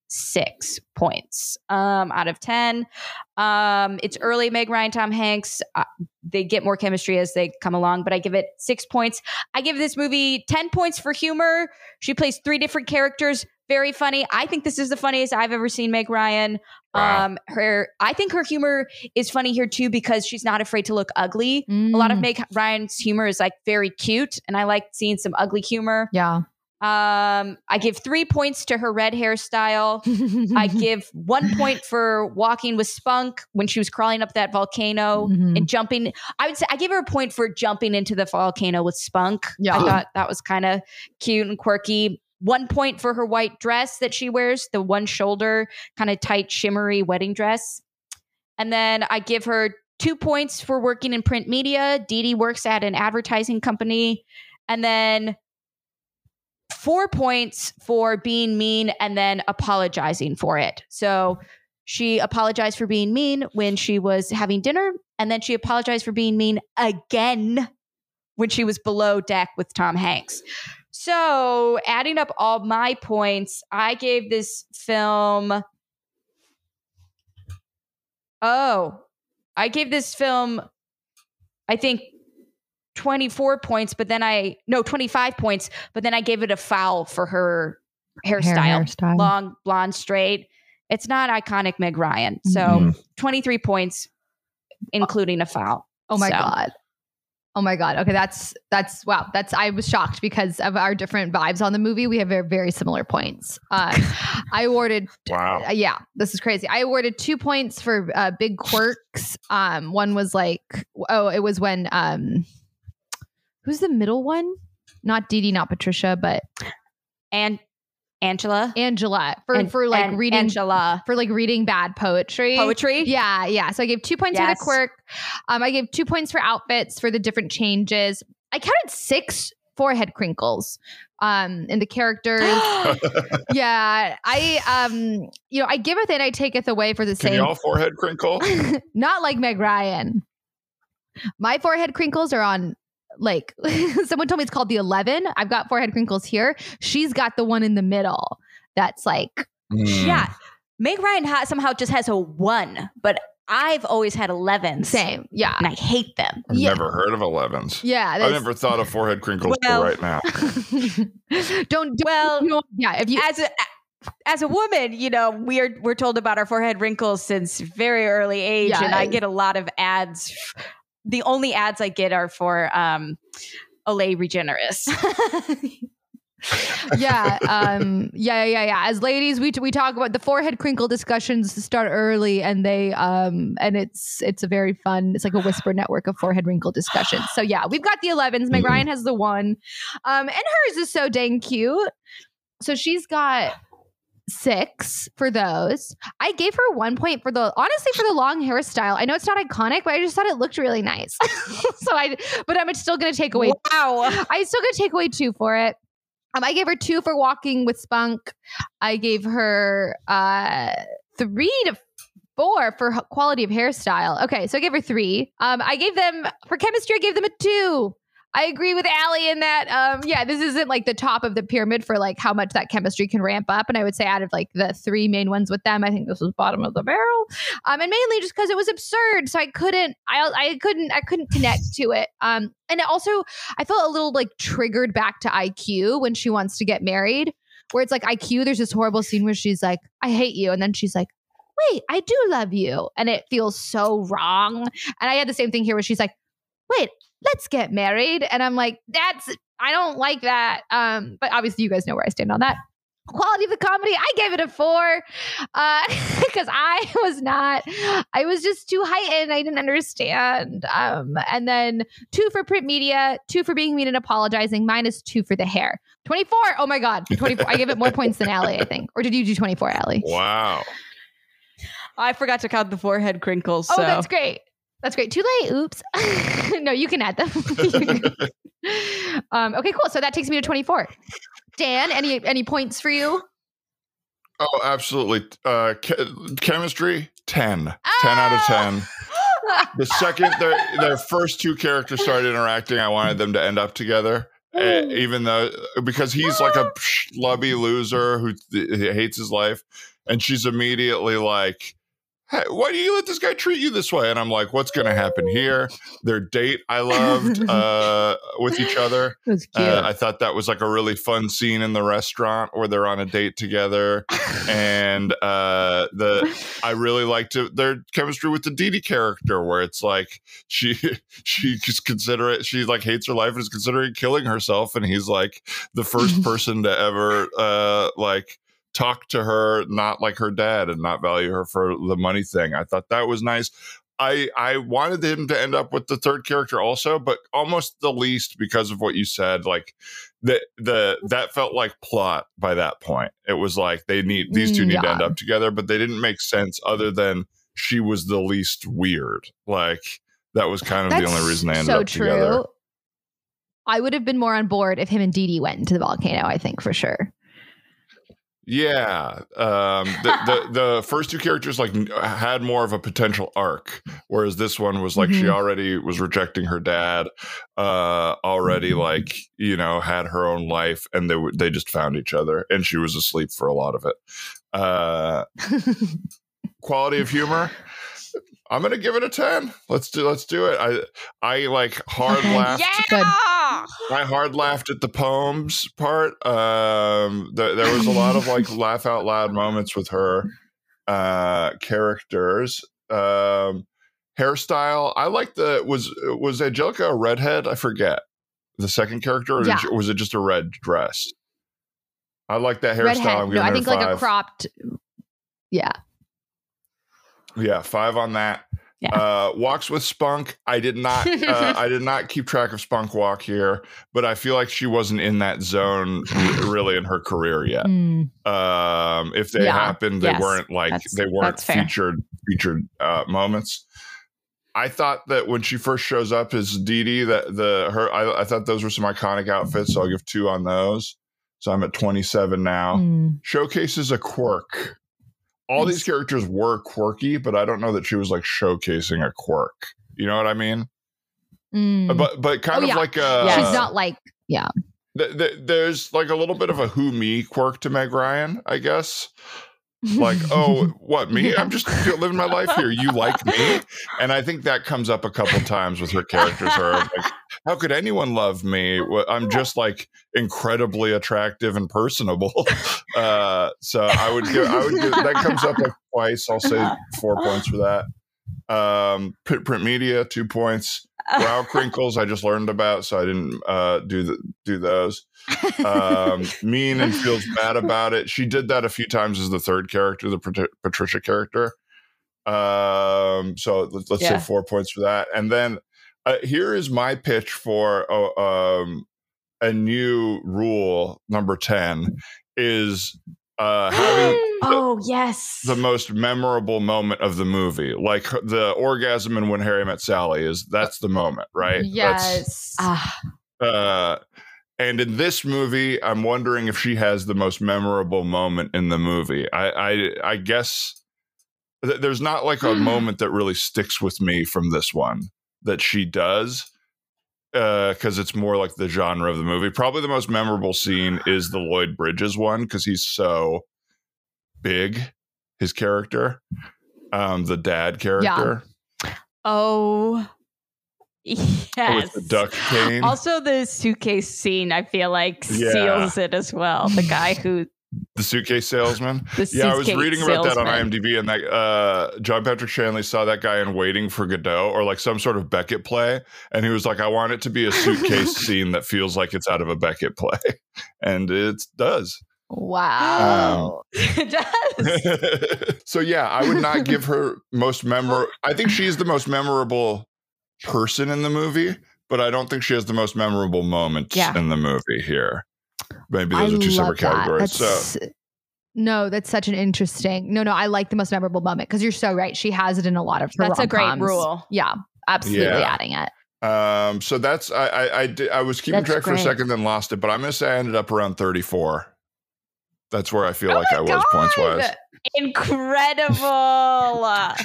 6 points out of 10. It's early Meg Ryan, Tom Hanks. They get more chemistry as they come along, but I give it 6 points. I give this movie 10 points for humor. She plays 3 different characters. Very funny. I think this is the funniest I've ever seen Meg Ryan. Wow. I think her humor is funny here too, because she's not afraid to look ugly. A lot of Meg Ryan's humor is like very cute, and I like seeing some ugly humor. Yeah. I give 3 points to her red hairstyle. I give 1 point for walking with spunk when she was crawling up that volcano and jumping. I would say I give her a point for jumping into the volcano with spunk. Yeah. I thought that was kind of cute and quirky. 1 point for her white dress that she wears, the one shoulder kind of tight shimmery wedding dress. And then I give her 2 points for working in print media. Dee Dee works at an advertising company. And then 4 points for being mean and then apologizing for it. So she apologized for being mean when she was having dinner, and then she apologized for being mean again when she was below deck with Tom Hanks. So adding up all my points, I gave this film... I think... 25 points, but then I gave it a foul for her hairstyle. Long, blonde, straight. It's not iconic Meg Ryan. So 23 points, including a foul. Oh my God. Okay. That's wow. I was shocked because of our different vibes on the movie. We have very, very similar points. I awarded, yeah, this is crazy. I awarded 2 points for big quirks. One was like, it was when, who's the middle one? Not Dee Dee, not Patricia, but Angela for like reading bad poetry. Yeah. Yeah. So I gave 2 points for the quirk. I gave 2 points for outfits for the different changes. I counted 6 forehead crinkles, in the characters. Yeah. I giveth and I taketh away for the same. Can y'all forehead crinkle? Not like Meg Ryan. My forehead crinkles are on, like, someone told me it's called the 11. I've got forehead crinkles here. She's got the one in the middle. That's like, yeah. Meg Ryan somehow just has a 1, but I've always had 11s. Same. Yeah. And I hate them. I've never heard of 11s. Yeah. I never thought of forehead crinkles till right now. If you, as a woman, you know, we're told about our forehead wrinkles since very early age. Yeah, and I get a lot of ads. The only ads I get are for Olay Regenerist. As ladies, we talk about the forehead crinkle discussions start early, and they and it's a very fun. It's like a whisper network of forehead wrinkle discussions. So yeah, we've got the 11s. Meg Ryan has the 1, and hers is so dang cute. So she's got 6 for those. I gave her 1 point for the, honestly, for the long hairstyle. I know it's not iconic, but I just thought it looked really nice. But I'm still going to take away. Wow. I'm still going to take away 2 for it. I gave her 2 for walking with spunk. I gave her 3 to 4 for quality of hairstyle. Okay. So I gave her 3. I gave them for chemistry. I gave them a 2. I agree with Allie in that, this isn't like the top of the pyramid for like how much that chemistry can ramp up. And I would say out of like the 3 main ones with them, I think this was bottom of the barrel. And mainly just because it was absurd. So I couldn't connect to it. And also I felt a little like triggered back to IQ when she wants to get married, where it's like IQ, there's this horrible scene where she's like, I hate you. And then she's like, wait, I do love you. And it feels so wrong. And I had the same thing here where she's like, wait, let's get married. And I'm like, I don't like that. But obviously you guys know where I stand on that. Quality of the comedy, I gave it a 4 because I was just too heightened. I didn't understand. And then 2 for print media, 2 for being mean and apologizing, minus 2 for the hair. 24. Oh my God. 24. I gave it more points than Allie, I think. Or did you do 24, Allie? Wow. I forgot to count the forehead crinkles. Oh, so. That's great. That's great. Too late. Oops. No, you can add them. Okay, cool. So that takes me to 24. Dan, any points for you? Oh, absolutely. Chemistry, 10. Oh! 10 out of 10. The second their first two characters started interacting, I wanted them to end up together. Even though, because he's like a schlubby loser who hates his life. And she's immediately like, hey, why do you let this guy treat you this way? And I'm like, what's going to happen here? Their date I loved with each other. That's cute. I thought that was like a really fun scene in the restaurant where they're on a date together. And I really liked their chemistry with the Didi character, where it's like she just she like hates her life and is considering killing herself. And he's like the first person to ever like talk to her not like her dad and not value her for the money thing. I thought that was nice. I wanted him to end up with the third character also, but almost the least because of what you said. Like that felt like plot by that point. It was like these two need to end up together, but they didn't make sense other than she was the least weird. Like that was kind of the only reason they ended up together. I would have been more on board if him and Didi went into the volcano, I think, for sure. Yeah, the first two characters like had more of a potential arc, whereas this one was like she already was rejecting her dad, already like, you know, had her own life, and they just found each other, and she was asleep for a lot of it. Quality of humor, I'm gonna give it a 10. Let's do it. I like hard laughed. I hard laughed at the poems part. There was a lot of like laugh out loud moments with her characters. Hairstyle. I like was Angelica a redhead? I forget. The second character, or was it just a red dress? I like that hairstyle. I'm giving her 5. Like a cropped. Yeah. Yeah, 5 on that. Yeah. Walks with spunk. I did not keep track of spunk walk here, but I feel like she wasn't in that zone really in her career yet. If they happened, they weren't like they weren't featured moments. I thought that when she first shows up as Didi, I thought those were some iconic outfits. So I'll give 2 on those. So I'm at 27 now. Showcases a quirk. All these characters were quirky, but I don't know that she was like showcasing a quirk. You know what I mean? But kind of like a... She's not like... Yeah. There's like a little bit of a who me quirk to Meg Ryan, I guess. Like, oh, what, me? I'm just living my life here. You like me? And I think that comes up a couple times with her characters. Like, how could anyone love me? I'm just like incredibly attractive and personable. So I would give that comes up like twice. I'll say 4 points for that. Print media, 2 points. Brow crinkles I just learned about, so I didn't do those. Mean and feels bad about it. She did that a few times as the third character, the Patricia character. So let's say 4 points for that. And then here is my pitch for a new rule. Number 10 is having the most memorable moment of the movie, like the orgasm in When Harry Met Sally, that's the moment, right? Yes. And in this movie, I'm wondering if she has the most memorable moment in the movie. I guess there's not like a moment that really sticks with me from this one that she does. Because it's more like the genre of the movie. Probably the most memorable scene is the Lloyd Bridges one, because he's so big, his character, the dad character. Yeah. Oh, yes. With the duck cane. Also, the suitcase scene, I feel like, seals it as well. The guy who... The suitcase salesman. I was reading about that on IMDb, and that John Patrick Shanley saw that guy in Waiting for Godot, or like some sort of Beckett play, and he was like, I want it to be a suitcase scene that feels like it's out of a Beckett play, and it does. Wow. It does. So I would not give her most memorable. I think she's the most memorable person in the movie, but I don't think she has the most memorable moments in the movie here. Maybe those are two separate categories. That's such an interesting. No, I like the most memorable moment because you're so right. She has it in a lot of her rom-coms. That's a great rule. Yeah, absolutely adding it. So that's I was keeping track for a second, then lost it. But I'm going to say I ended up around 34. That's where I feel like I was points wise. Incredible.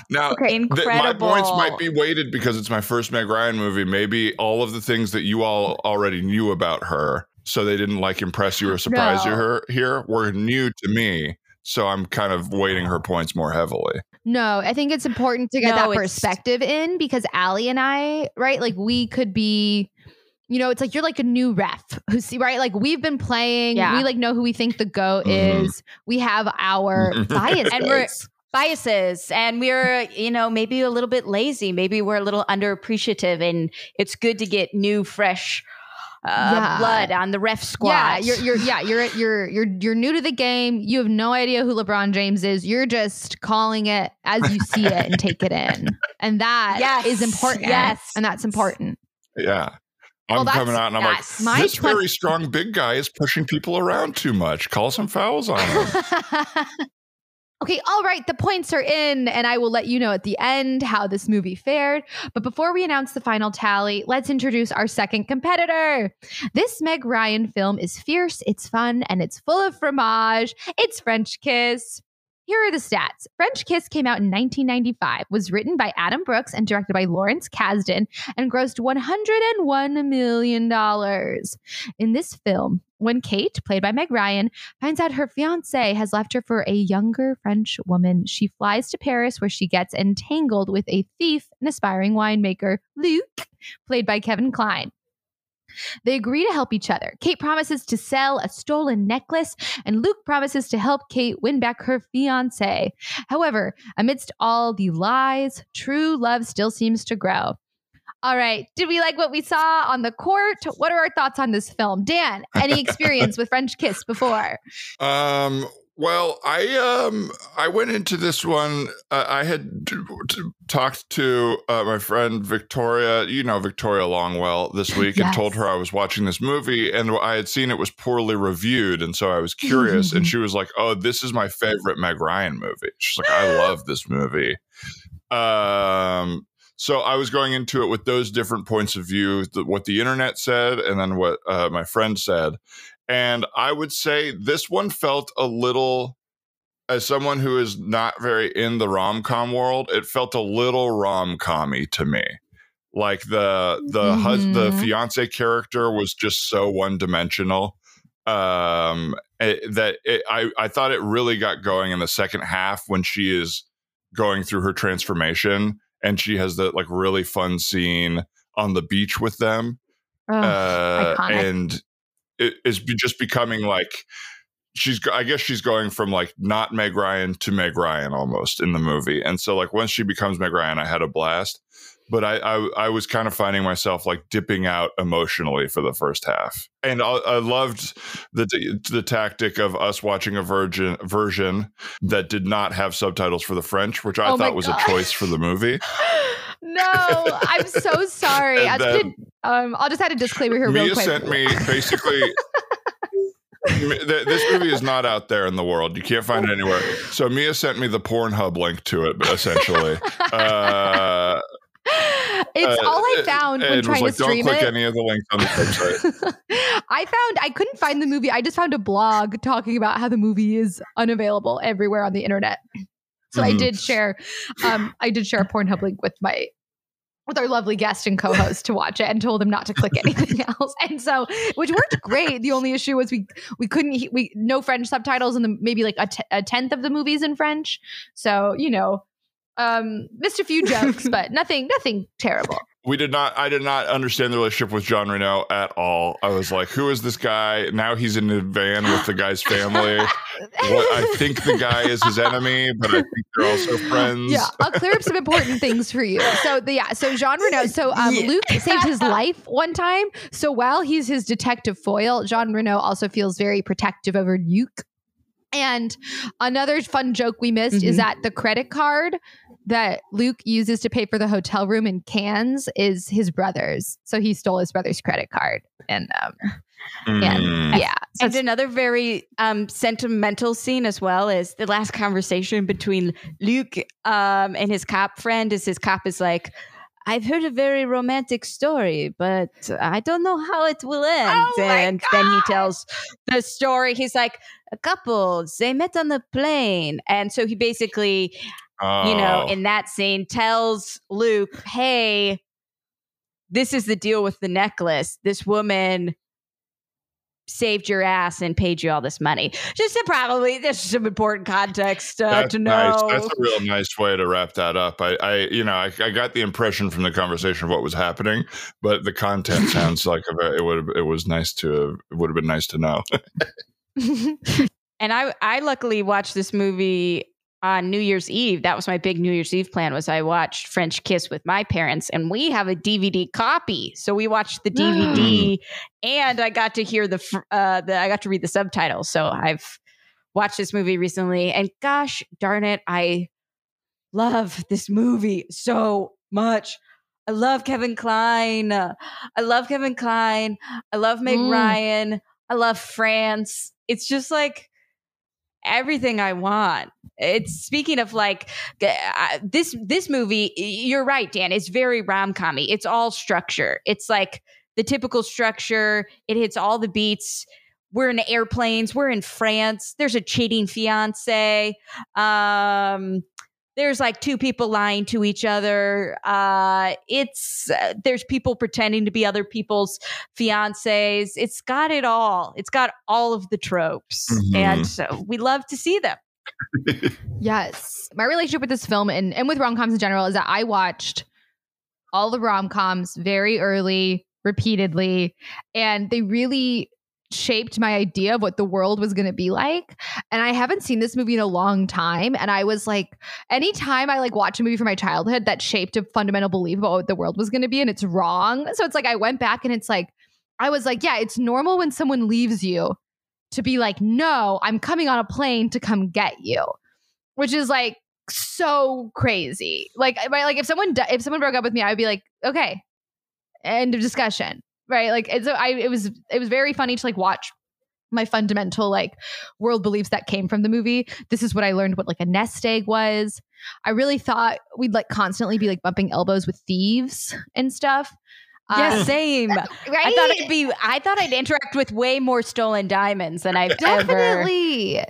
Now, okay. My points might be weighted because it's my first Meg Ryan movie. Maybe all of the things that you all already knew about her, so they didn't like impress you or surprise you here, were new to me. So I'm kind of weighting her points more heavily. No, I think it's important to get that perspective in, because Allie and I, right, like we could be, you know, it's like you're like a new ref who's, right, like we've been playing, we like know who we think the GOAT is. We have our biases. And we're biases, and we're, you know, maybe a little bit lazy, maybe we're a little underappreciative, and it's good to get new, fresh blood on the ref squad. You're new to the game. You have no idea who LeBron James is. You're just calling it as you see it and take it in, and that is important. Yes, and that's important. Yeah, I'm coming out and I'm like, this very strong big guy is pushing people around too much. Call some fouls on him. Okay, all right, the points are in, and I will let you know at the end how this movie fared. But before we announce the final tally, let's introduce our second competitor. This Meg Ryan film is fierce, it's fun, and it's full of fromage. It's French Kiss. Here are the stats. French Kiss came out in 1995, was written by Adam Brooks and directed by Lawrence Kasdan, and grossed $101 million. In this film, when Kate, played by Meg Ryan, finds out her fiancé has left her for a younger French woman, she flies to Paris, where she gets entangled with a thief and aspiring winemaker, Luke, played by Kevin Kline. They agree to help each other. Kate promises to sell a stolen necklace, and Luke promises to help Kate win back her fiancé. However, amidst all the lies, true love still seems to grow. All right. Did we like what we saw on the court? What are our thoughts on this film? Dan, any experience with French Kiss before? Well, I went into this one. I had talked to my friend Victoria, you know, Victoria Longwell, this week, and told her I was watching this movie, and I had seen it was poorly reviewed, and so I was curious. And she was like, "Oh, this is my favorite Meg Ryan movie." She's like, "I love this movie." So I was going into it with those different points of view, what the internet said, and then what my friend said. And I would say this one felt a little, as someone who is not very in the rom-com world, it felt a little rom-com-y to me. Like the fiance character was just so one-dimensional I thought it really got going in the second half when she is going through her transformation, and she has that like really fun scene on the beach with them. Iconic. And it's just becoming like she's going from like not Meg Ryan to Meg Ryan almost in the movie. And so like once she becomes Meg Ryan, I had a blast, but I was kind of finding myself like dipping out emotionally for the first half. And I loved the tactic of us watching a version that did not have subtitles for the French, which I thought was a choice for the movie. No, I'm so sorry. I'll just add a disclaimer here real quick. Mia sent me basically... This movie is not out there in the world. You can't find it anywhere. So Mia sent me the Pornhub link to it, essentially. It's all I found when trying to stream it. Don't click any of the links on the website. I couldn't find the movie. I just found a blog talking about how the movie is unavailable everywhere on the internet. So I did share a Pornhub link with our lovely guest and co-host to watch it, and told them not to click anything else. And so, which worked great. The only issue was we couldn't no French subtitles, and maybe like a tenth of the movies in French. So, you know, missed a few jokes, but nothing terrible. I did not understand the relationship with Jean Reno at all. I was like, who is this guy? Now he's in a van with the guy's family. I think the guy is his enemy, but I think they're also friends. Yeah, I'll clear up some important things for you. So Jean Reno. Luke saved his life one time. So while he's his detective foil, Jean Reno also feels very protective over Luke. And another fun joke we missed is that the credit card that Luke uses to pay for the hotel room in Cannes is his brother's. So he stole his brother's credit card. And another very sentimental scene as well is the last conversation between Luke and his cop friend. His cop is like, I've heard a very romantic story, but I don't know how it will end. Oh, and then he tells the story. He's like, a couple, they met on the plane. And so he basically, you know, in that scene tells Luke, hey, this is the deal with the necklace. This woman saved your ass and paid you all this money. Just to probably, this is some important context to know. Nice. That's a real nice way to wrap that up. I got the impression from the conversation of what was happening, but the content sounds like it would have been nice to know. And I luckily watched this movie on New Year's Eve. That was my big New Year's Eve plan, was I watched French Kiss with my parents, and we have a DVD copy. So we watched the DVD and I got to hear I got to read the subtitles. So I've watched this movie recently, and gosh darn it, I love this movie so much. I love Kevin Kline. I love Meg Ryan. I love France. It's just like everything I want. It's, speaking of like this movie, you're right, Dan, it's very rom-com-y. It's all structure. It's like the typical structure. It hits all the beats. We're in airplanes. We're in France. There's a cheating fiance. There's like two people lying to each other. There's people pretending to be other people's fiancés. It's got it all. It's got all of the tropes. Mm-hmm. And so we love to see them. Yes. My relationship with this film and with rom-coms in general is that I watched all the rom-coms very early, repeatedly, and they really shaped my idea of what the world was going to be like. And I haven't seen this movie in a long time. And I was like, anytime I like watch a movie from my childhood that shaped a fundamental belief about what the world was going to be, and it's wrong. So it's like, I went back and it's like, I was like, yeah, it's normal when someone leaves you to be like, no, I'm coming on a plane to come get you, which is like so crazy. Like if someone broke up with me, I would be like, okay, end of discussion. Right. Like, and so it was very funny to like watch my fundamental like world beliefs that came from the movie. This is what I learned, what like a nest egg was. I really thought we'd like constantly be like bumping elbows with thieves and stuff. Yeah, same. Right? I thought I'd interact with way more stolen diamonds than I've definitely.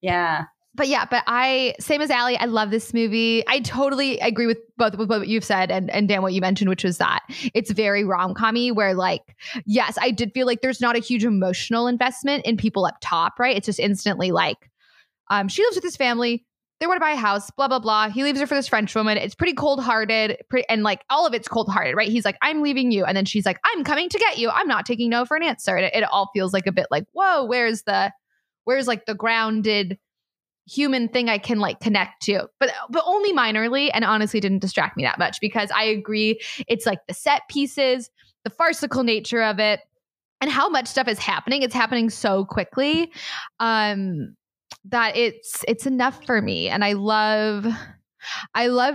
Yeah. But I, same as Allie, I love this movie. I totally agree with both with what you've said and Dan, what you mentioned, which was that it's very rom-com-y where like, yes, I did feel like there's not a huge emotional investment in people up top, right? It's just instantly like, she lives with his family. They want to buy a house, blah, blah, blah. He leaves her for this French woman. It's pretty cold-hearted and like all of it's cold-hearted, right? He's like, I'm leaving you. And then she's like, I'm coming to get you. I'm not taking no for an answer. And it all feels like a bit like, whoa, where's like the grounded human thing I can like connect to, but only minorly, and honestly didn't distract me that much because I agree. It's like the set pieces, the farcical nature of it, and how much stuff is happening. It's happening so quickly that it's enough for me. And I love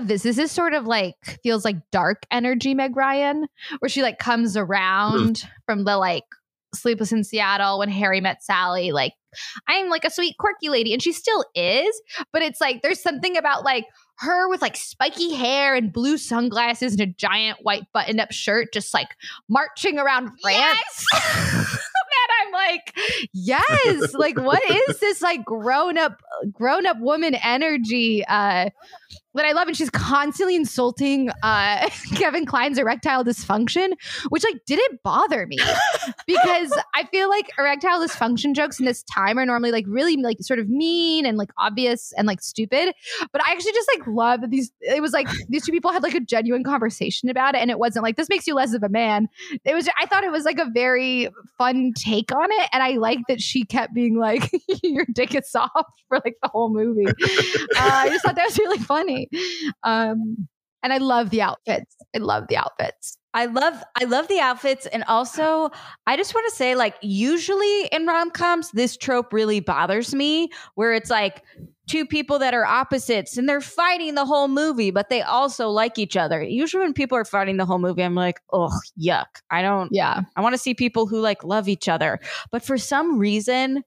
this. This is sort of like, feels like dark energy Meg Ryan, where she like comes around from the like Sleepless in Seattle, When Harry Met Sally, like I'm like a sweet quirky lady, and she still is, but it's like there's something about like her with like spiky hair and blue sunglasses and a giant white button-up shirt just like marching around France. Yes! And I'm like, yes, like what is this like grown-up woman energy that I love? And she's constantly insulting Kevin Kline's erectile dysfunction, which like didn't bother me because I feel like erectile dysfunction jokes in this time are normally like really like sort of mean and like obvious and like stupid, but I actually just like love that these two people had like a genuine conversation about it, and it wasn't like this makes you less of a man. It was I thought it was like a very fun take on it, and I like that she kept being like your dick is soft for like the whole movie. I just thought that was really funny. And I love the outfits. I love the outfits. And also I just want to say, like, usually in rom-coms, this trope really bothers me where it's like two people that are opposites and they're fighting the whole movie, but they also like each other. Usually when people are fighting the whole movie, I'm like, oh, yuck. I want to see people who like love each other. But for some reason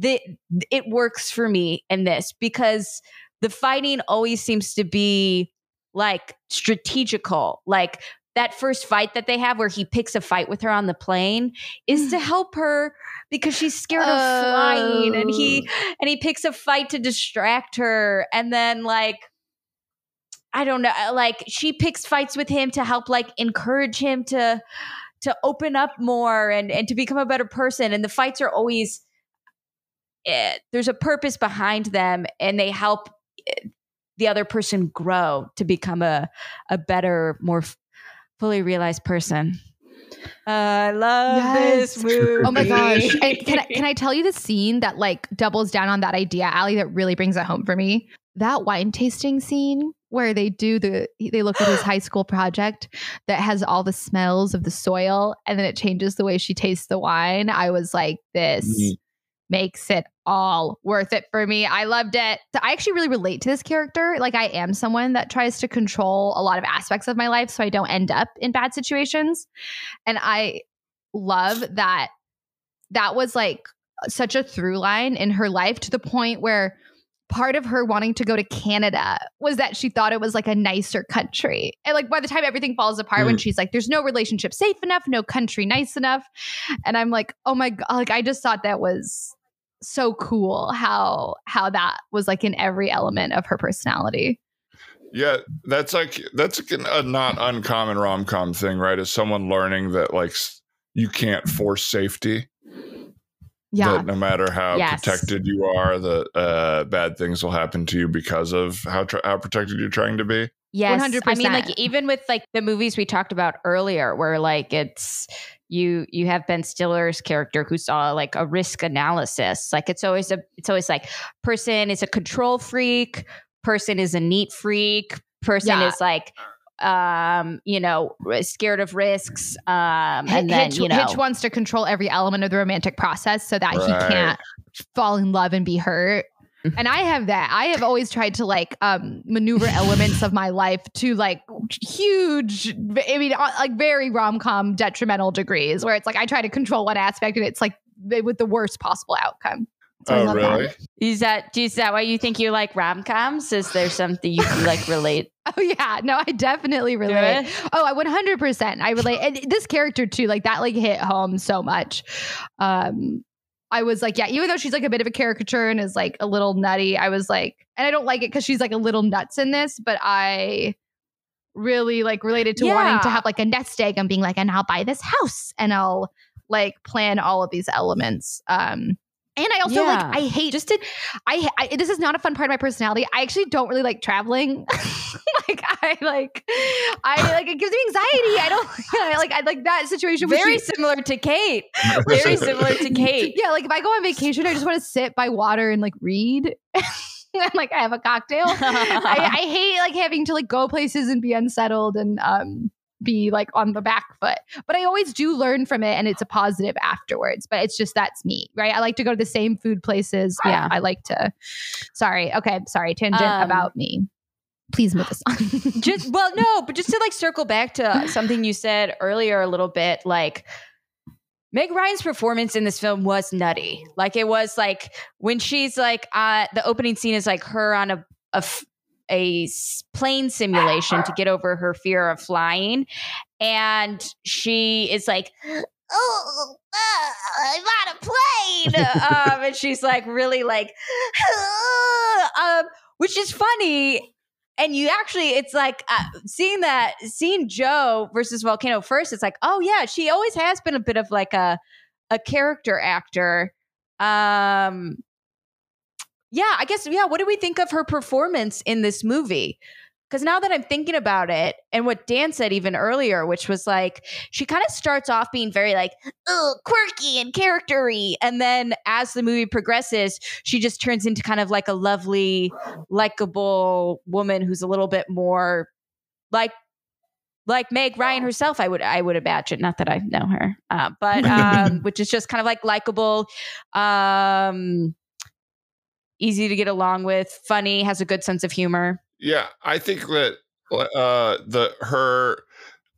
it works for me in this because the fighting always seems to be like strategical, like that first fight that they have where he picks a fight with her on the plane is to help her because she's scared of flying, and he picks a fight to distract her. And then like, I don't know, like she picks fights with him to help like encourage him to open up more and to become a better person. And the fights are always, there's a purpose behind them, and they help the other person grow to become a better, more fully realized person. I love this movie. Oh my gosh. Can I tell you the scene that like doubles down on that idea, Allie, that really brings it home for me? That wine tasting scene where they do they look at his high school project that has all the smells of the soil, and then it changes the way she tastes the wine. I was like, this makes it all worth it for me. I loved it. So I actually really relate to this character. Like, I am someone that tries to control a lot of aspects of my life so I don't end up in bad situations. And I love that that was like such a through line in her life, to the point where part of her wanting to go to Canada was that she thought it was like a nicer country. And like, by the time everything falls apart, when she's like, there's no relationship safe enough, no country nice enough. And I'm like, oh my God, like I just thought that was so cool how that was like in every element of her personality. Yeah, that's a not uncommon rom-com thing, right? Is someone learning that like you can't force safety. Yeah. That no matter how protected you are, that bad things will happen to you because of how protected you're trying to be. Yes, 100%. I mean, like even with like the movies we talked about earlier, where like it's you have Ben Stiller's character who saw like a risk analysis. Like it's always like person is a control freak, person is a neat freak, person is like, you know, scared of risks. And then, you know, Hitch wants to control every element of the romantic process so that he can't fall in love and be hurt. And I have that. I have always tried to like maneuver elements of my life to like huge, I mean, like very rom-com detrimental degrees, where it's like I try to control one aspect and it's like with the worst possible outcome. So oh, really? That. Is that why you think you like rom-coms? Is there something you like relate? Oh, yeah. No, I definitely relate. Oh, I 100%. I relate. And this character, too, like that, like hit home so much. I was like, yeah, even though she's like a bit of a caricature and is like a little nutty, I was like, and I don't like it because she's like a little nuts in this, but I really like related to wanting to have like a nest egg and being like, and I'll buy this house and I'll like plan all of these elements. And I also like, I hate just I this is not a fun part of my personality. I actually don't really like traveling. I it gives me anxiety. I like that situation. Very similar to Kate. Very similar to Kate. Yeah. Like if I go on vacation, I just want to sit by water and like read. And like I have a cocktail. I hate like having to like go places and be unsettled and be like on the back foot, but I always do learn from it, and it's a positive afterwards. But it's just, that's me, right? I like to go to the same food places. Yeah, I like to. Sorry, tangent about me. Please move us on. Just to like circle back to something you said earlier a little bit, like Meg Ryan's performance in this film was nutty. Like it was like when she's like the opening scene is like her on a plane simulation to get over her fear of flying. And she is like, I'm on a plane. And she's like, really like, which is funny. And you actually, it's like seeing Joe versus Volcano first, it's like, oh yeah, she always has been a bit of like a character actor. Yeah, I guess. Yeah. What do we think of her performance in this movie? Because now that I'm thinking about it, and what Dan said even earlier, which was like, she kind of starts off being very like, quirky and charactery. And then as the movie progresses, she just turns into kind of like a lovely, likable woman who's a little bit more like Meg Ryan herself, I would imagine. Not that I know her, but which is just kind of like likable, easy to get along with, funny, has a good sense of humor. Yeah, I think that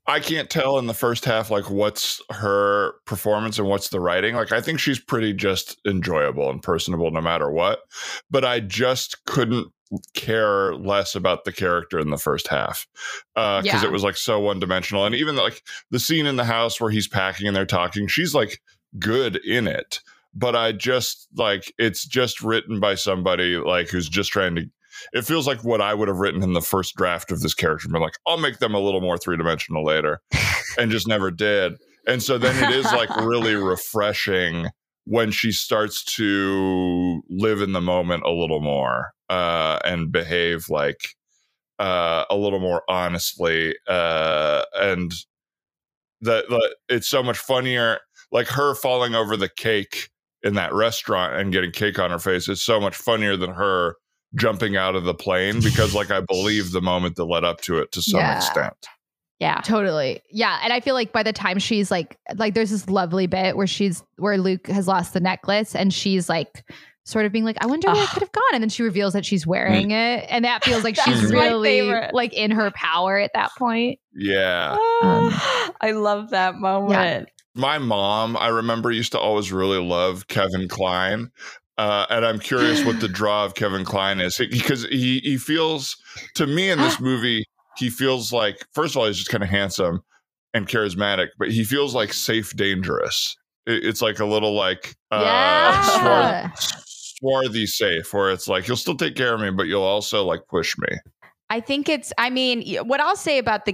I can't tell in the first half like what's her performance and what's the writing. Like I think she's pretty just enjoyable and personable no matter what. But I just couldn't care less about the character in the first half because it was like so one dimensional. And even like the scene in the house where he's packing and they're talking, she's like good in it. But I just like, it's just written by somebody like who's just trying to, it feels like what I would have written in the first draft of this character. But like, I'll make them a little more three-dimensional later and just never did. And so then it is like really refreshing when she starts to live in the moment a little more and behave like a little more honestly. And that it's so much funnier, like her falling over the cake in that restaurant and getting cake on her face is so much funnier than her jumping out of the plane, because like I believe the moment that led up to it to some extent. Yeah, totally. Yeah. And I feel like by the time she's like there's this lovely bit where Luke has lost the necklace and she's like sort of being like, I wonder where it could have gone. And then she reveals that she's wearing it. And that feels like she's really like in her power at that point. Yeah. I love that moment. Yeah. My mom, I remember, used to always really love Kevin Kline. And I'm curious what the draw of Kevin Kline is, because he feels to me in this movie, he feels like, first of all, he's just kind of handsome and charismatic, but he feels like safe, dangerous. It's like a little like swarthy safe, where it's like, you'll still take care of me, but you'll also like push me. I think it's, I mean, what I'll say about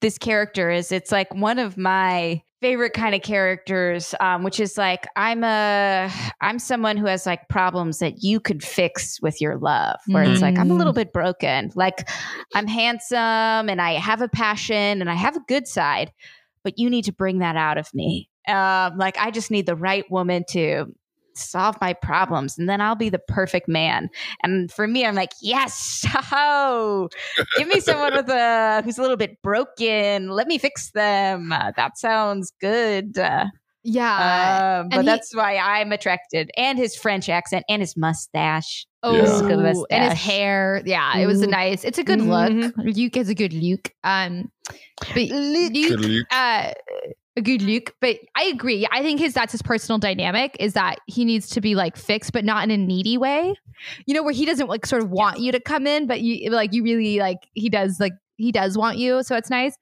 this character is it's like one of my favorite kind of characters, which is like, I'm someone who has like problems that you could fix with your love, where it's like, I'm a little bit broken, like I'm handsome and I have a passion and I have a good side, but you need to bring that out of me. Like I just need the right woman to solve my problems, and then I'll be the perfect man. And for me, I'm like, yes, oh, give me someone with who's a little bit broken. Let me fix them. That sounds good. But that's why I'm attracted. And his French accent and his mustache. Oh, yeah. Mustache. And his hair. Yeah, it was it's a good look. Luke has a good look. But Luke. A good Luke, but I agree. I think that's his personal dynamic is that he needs to be like fixed, but not in a needy way, you know, where he doesn't like sort of want you to come in, but you like, you really like, he does want you. So it's nice.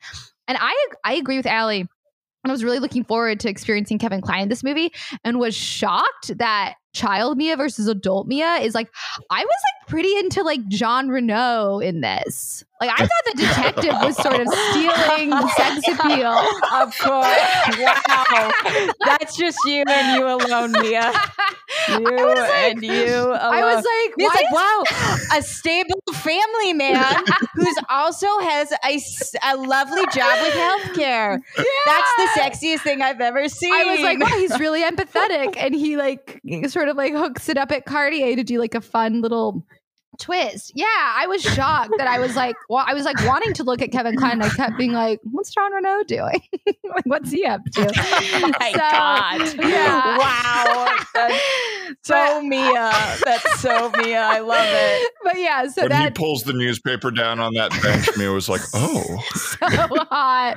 And I agree with Allie. And I was really looking forward to experiencing Kevin Kline in this movie, and was shocked that child Mia versus adult Mia is like, I was like pretty into like Jean Reno in this. Like I thought the detective was sort of stealing sex appeal. Of course. Wow. That's just you and you alone, Mia. I was like, he's like, wow, a stable family man who's also has a lovely job with healthcare. Yeah. That's the sexiest thing I've ever seen. I was like, wow, he's really empathetic, and he like sort of like hooks it up at Cartier to do like a fun little twist. Yeah, I was shocked that I was like, well, I was like wanting to look at Kevin Kline, and I kept being like, what's Jean Reno doing? Like, what's he up to? Oh my God. Yeah. Wow. Mia. That's so Mia. I love it. But yeah, so when he pulls the newspaper down on that bench, Mia was like, oh. So hot.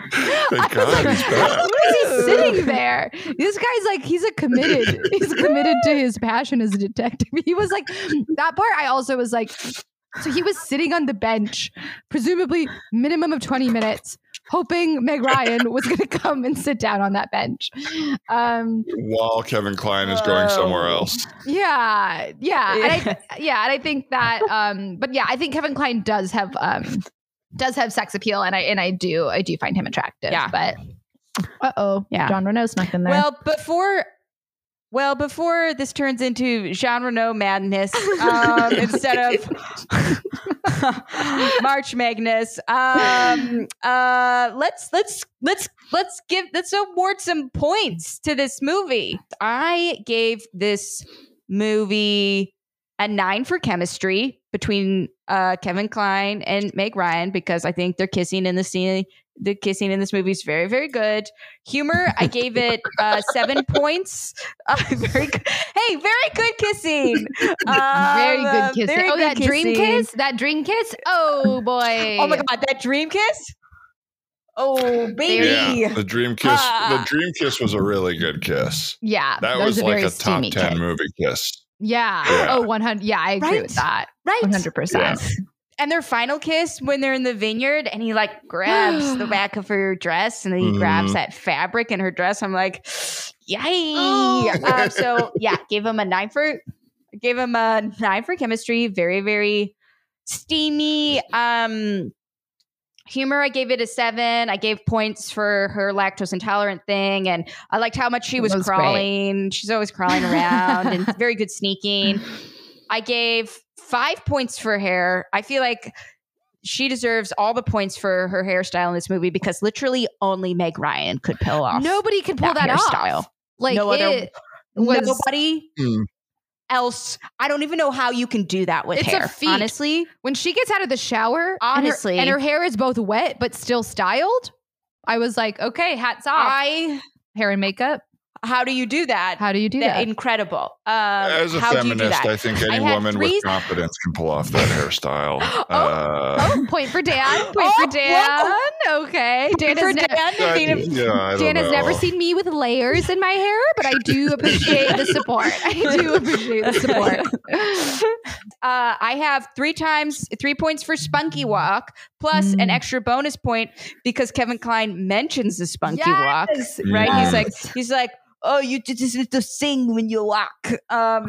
Thank God he's back. Who is he sitting there? This guy's like, he's committed to his passion as a detective. He was like, that part I also was like, so he was sitting on the bench, presumably minimum of 20 minutes, hoping Meg Ryan was going to come and sit down on that bench. While Kevin Kline is going somewhere else. Yeah. Yeah. And I think that, but yeah, I think Kevin Kline does have sex appeal, and I do find him attractive, but Jean Reno snuck in there. Well, before this turns into Jean Reno madness, instead of March Magnus, let's award some points to this movie. I gave this movie a 9 for chemistry between Kevin Kline and Meg Ryan, because I think their kissing in the scene. The kissing in this movie is very, very good. Humor, I gave it 7 points. Very good kissing. Very good kissing. Very good kissing. Dream kiss? That dream kiss? Oh, boy. Oh, my God. That dream kiss? Oh, baby. Yeah, the dream kiss. The dream kiss was a really good kiss. Yeah. That was like a top 10 movie kiss. Yeah. Oh, 100. Yeah, I agree with that. Right. 100%. Yeah. And their final kiss when they're in the vineyard and he like grabs the back of her dress and then he grabs that fabric in her dress. I'm like, yay. Oh. So gave him a 9 for chemistry. Very, very steamy. Humor, I gave it a 7. I gave points for her lactose intolerant thing. And I liked how much she was crawling. Great. She's always crawling around and very good sneaking. I gave 5 points for hair. I feel like she deserves all the points for her hairstyle in this movie because literally only Meg Ryan could pull off. Nobody could pull that off. Like no other, nobody else. I don't even know how you can do that with hair. It's a feat. Honestly, when she gets out of the shower, and her hair is both wet but still styled. I was like, okay, hats off. Hair and makeup. How do you do that? Incredible. As a feminist, I think any woman with confidence can pull off that hairstyle. Point for Dan. Whoa. Okay. Dan has never seen me with layers in my hair, but I do appreciate the support. I have 3 points for Spunky Walk, plus an extra bonus point because Kevin Kline mentions the Spunky Walk. Right? Yes. He's like, oh, you just to sing when you walk.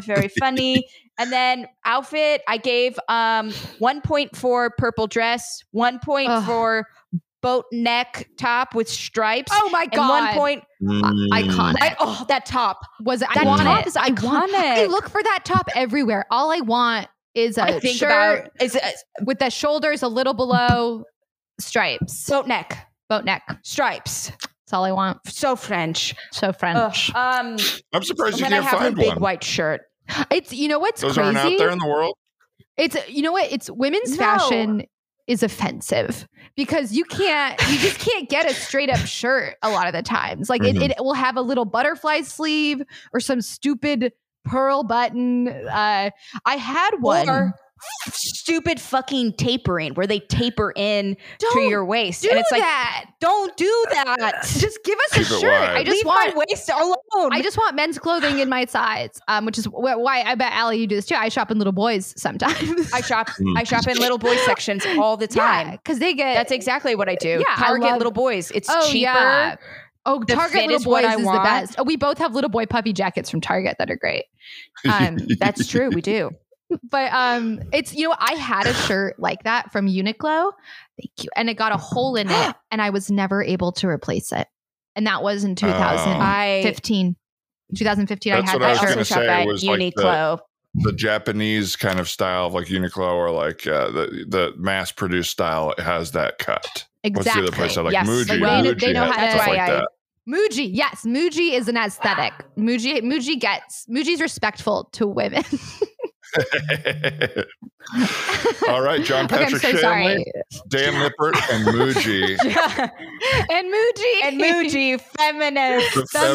Very funny. And then outfit, I gave 1 point for purple dress, 1 point for boat neck top with stripes. Oh my God. And 1 point iconic. That top was iconic. I look for that top everywhere. All I want is a shirt with the shoulders a little below, stripes. Boat neck. Stripes. That's all I want. So French. I'm surprised you can't find one. A big white shirt. It's, you know what's crazy? Those aren't out there in the world. It's, you know what? It's women's fashion is offensive because you just can't get a straight up shirt a lot of the times. Like it will have a little butterfly sleeve or some stupid pearl button. I had one. Or stupid fucking tapering where they taper in to your waist and it's like don't do that, just give us a shirt. Leave my waist alone. I just want men's clothing in my size, which is why I bet Allie you do this too. I shop in little boys sometimes. I shop in little boy sections all the time because that's exactly what I do. Target little boys, it's cheaper. Target little boys is the best. We both have little boy puffy jackets from Target that are great. That's true, we do. But it's, you know, I had a shirt like that from Uniqlo. Thank you. And it got a hole in it and I was never able to replace it. And that was in 2015. I had that shirt shop at Uniqlo. The Japanese kind of style of like Uniqlo or like the mass produced style, it has that cut. Exactly. What's the other place? I like Muji. They know how to like that. Muji, yes. Muji is an aesthetic. Muji's respectful to women. All right, John Patrick Shanley, Dan Lippert, and Muji. Feminists. I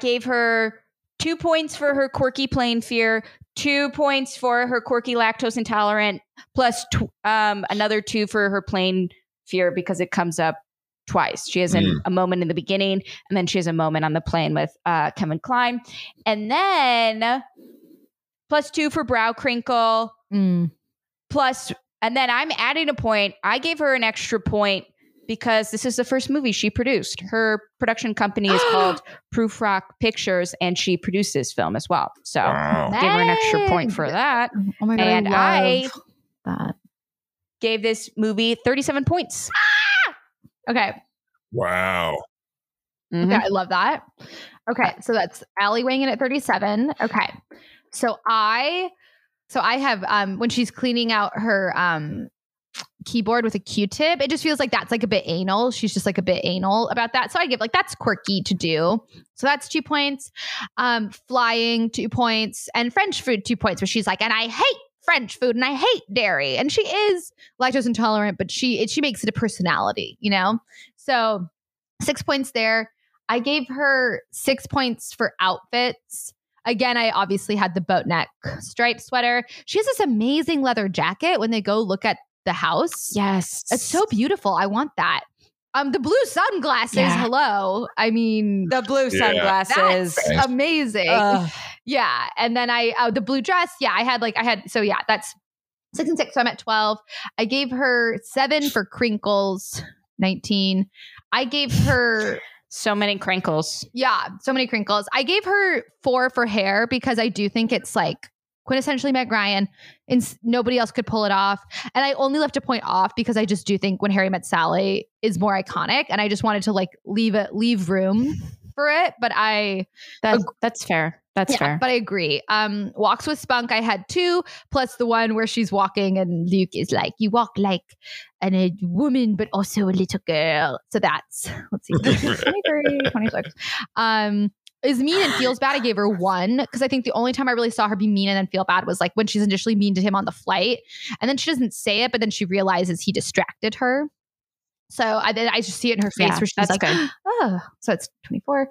gave her 2 points for her quirky plain fear, 2 points for her quirky lactose intolerant, plus another 2 for her plain fear because it comes up twice. She has a moment in the beginning and then she has a moment on the plane with Kevin Kline, and then plus 2 for brow crinkle, and then I'm adding a point. I gave her an extra point because this is the first movie she produced. Her production company is called Proof Rock Pictures and she produced this film as well, so gave her an extra point for that. Oh my God, and I gave this movie 37 points. Okay. Wow. Mm-hmm. Okay, I love that. Okay, so that's Allie weighing in at 37. Okay, so I have when she's cleaning out her keyboard with a Q-tip, it just feels like that's like a bit anal. She's just like a bit anal about that. So I give like that's quirky to do. So that's 2 points. Flying 2 points and French food 2 points. Where she's like, and I hate French food and I hate dairy, and she is lactose intolerant, but she makes it a personality, you know. So 6 points there. I gave her 6 points for outfits. Again, I obviously had the boat neck stripe sweater. She has this amazing leather jacket when they go look at the house. Yes, it's so beautiful. I want that. The blue sunglasses. Yeah. Hello. I mean, the blue sunglasses. That's amazing. Yeah. And then the blue dress. Yeah. I had, that's 6 and 6. So I'm at 12. I gave her 7 for crinkles, 19. I gave her so many crinkles. Yeah. So many crinkles. I gave her 4 for hair because I do think it's like quintessentially Meg Ryan and nobody else could pull it off. And I only left a point off because I just do think When Harry Met Sally is more iconic and I just wanted to like leave room for it. But that's fair. That's fair. But I agree. Walks with Spunk, I had 2 plus the one where she's walking and Luke is like, you walk like a woman, but also a little girl. So that's, let's see, 23, 26. Is mean and feels bad. I gave her 1 because I think the only time I really saw her be mean and then feel bad was like when she's initially mean to him on the flight, and then she doesn't say it, but then she realizes he distracted her. So I just see it in her face where she's like, good. Oh, so it's 24.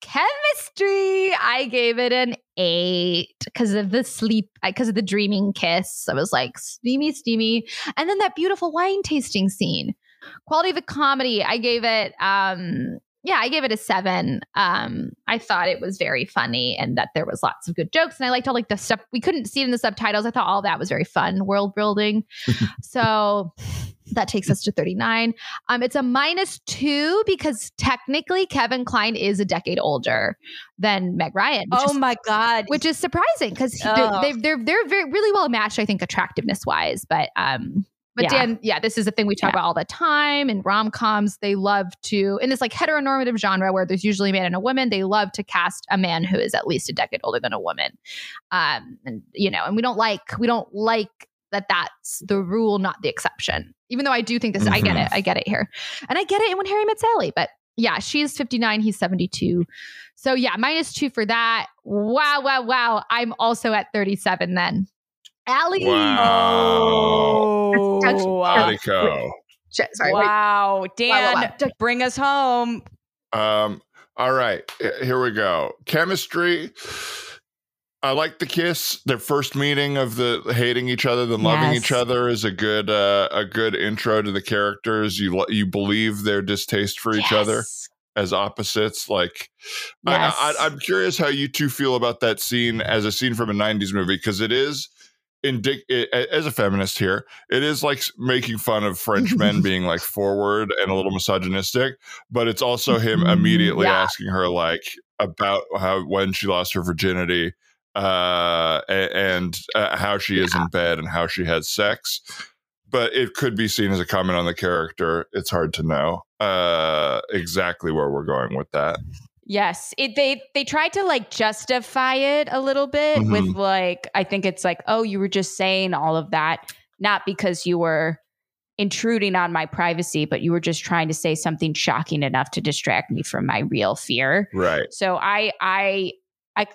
Chemistry, I gave it an 8 because of the sleep, because of the dreaming kiss. I was like, steamy. And then that beautiful wine tasting scene. Quality of the comedy, I gave it, I gave it a 7. I thought it was very funny and that there was lots of good jokes. And I liked all like the stuff. We couldn't see it in the subtitles. I thought all that was very fun. World building. So that takes us to 39. It's a -2 because technically Kevin Kline is a decade older than Meg Ryan. Which is surprising because they're very, really well matched, I think, attractiveness wise. But Dan, this is a thing we talk about all the time in rom-coms. They love to, in this like heteronormative genre where there's usually a man and a woman, they love to cast a man who is at least a decade older than a woman. And we don't like that that's the rule, not the exception. Even though I do think this, mm-hmm. I get it here. And I get it in When Harry Met Sally, but yeah, she's 59, he's 72. So yeah, -2 for that. Wow. I'm also at 37 then. Allie. Wow. Sorry, Dan, bring us home. All right. Here we go. Chemistry. I like the kiss. Their first meeting of the hating each other, then loving each other is a good intro to the characters. You believe their distaste for each other as opposites. Like, I'm curious how you two feel about that scene as a scene from a 90s movie, because it is. As a feminist here, it is like making fun of French men being like forward and a little misogynistic, but it's also him immediately asking her like about when she lost her virginity and how she is in bed and how she has sex. But it could be seen as a comment on the character. It's hard to know exactly where we're going with that. Yes, they tried to like justify it a little bit with like, I think it's like, oh, you were just saying all of that, not because you were intruding on my privacy, but you were just trying to say something shocking enough to distract me from my real fear. Right. So I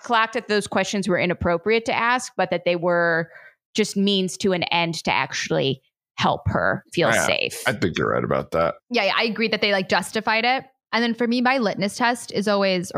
clocked that those questions were inappropriate to ask, but that they were just means to an end to actually help her feel safe. I think you're right about that. Yeah, I agree that they like justified it. And then for me, my litmus test is always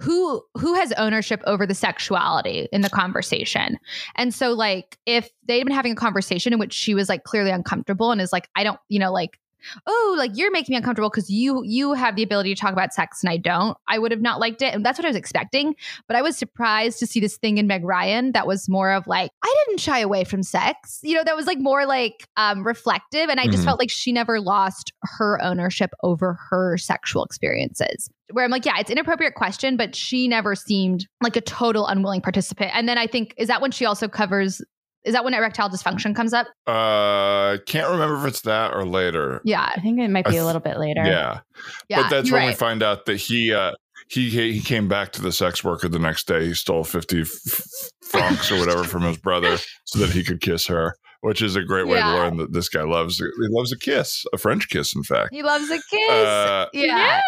who has ownership over the sexuality in the conversation. And so like if they'd been having a conversation in which she was like clearly uncomfortable and is like, I don't, like, oh, like you're making me uncomfortable because you have the ability to talk about sex and I don't, I would have not liked it. And that's what I was expecting. But I was surprised to see this thing in Meg Ryan that was more of like, I didn't shy away from sex, that was like more like reflective. And I just felt like she never lost her ownership over her sexual experiences. Where I'm like, yeah, it's an inappropriate question, but she never seemed like a total unwilling participant. And then I think, is that when she also covers... Is that when erectile dysfunction comes up? I can't remember if it's that or later. Yeah, I think it might be a little bit later. Yeah. But that's when we find out that he came back to the sex worker the next day. He stole 50 francs or whatever from his brother so that he could kiss her, which is a great way to learn that this guy loves a kiss, a French kiss, in fact. He loves a kiss. Yes.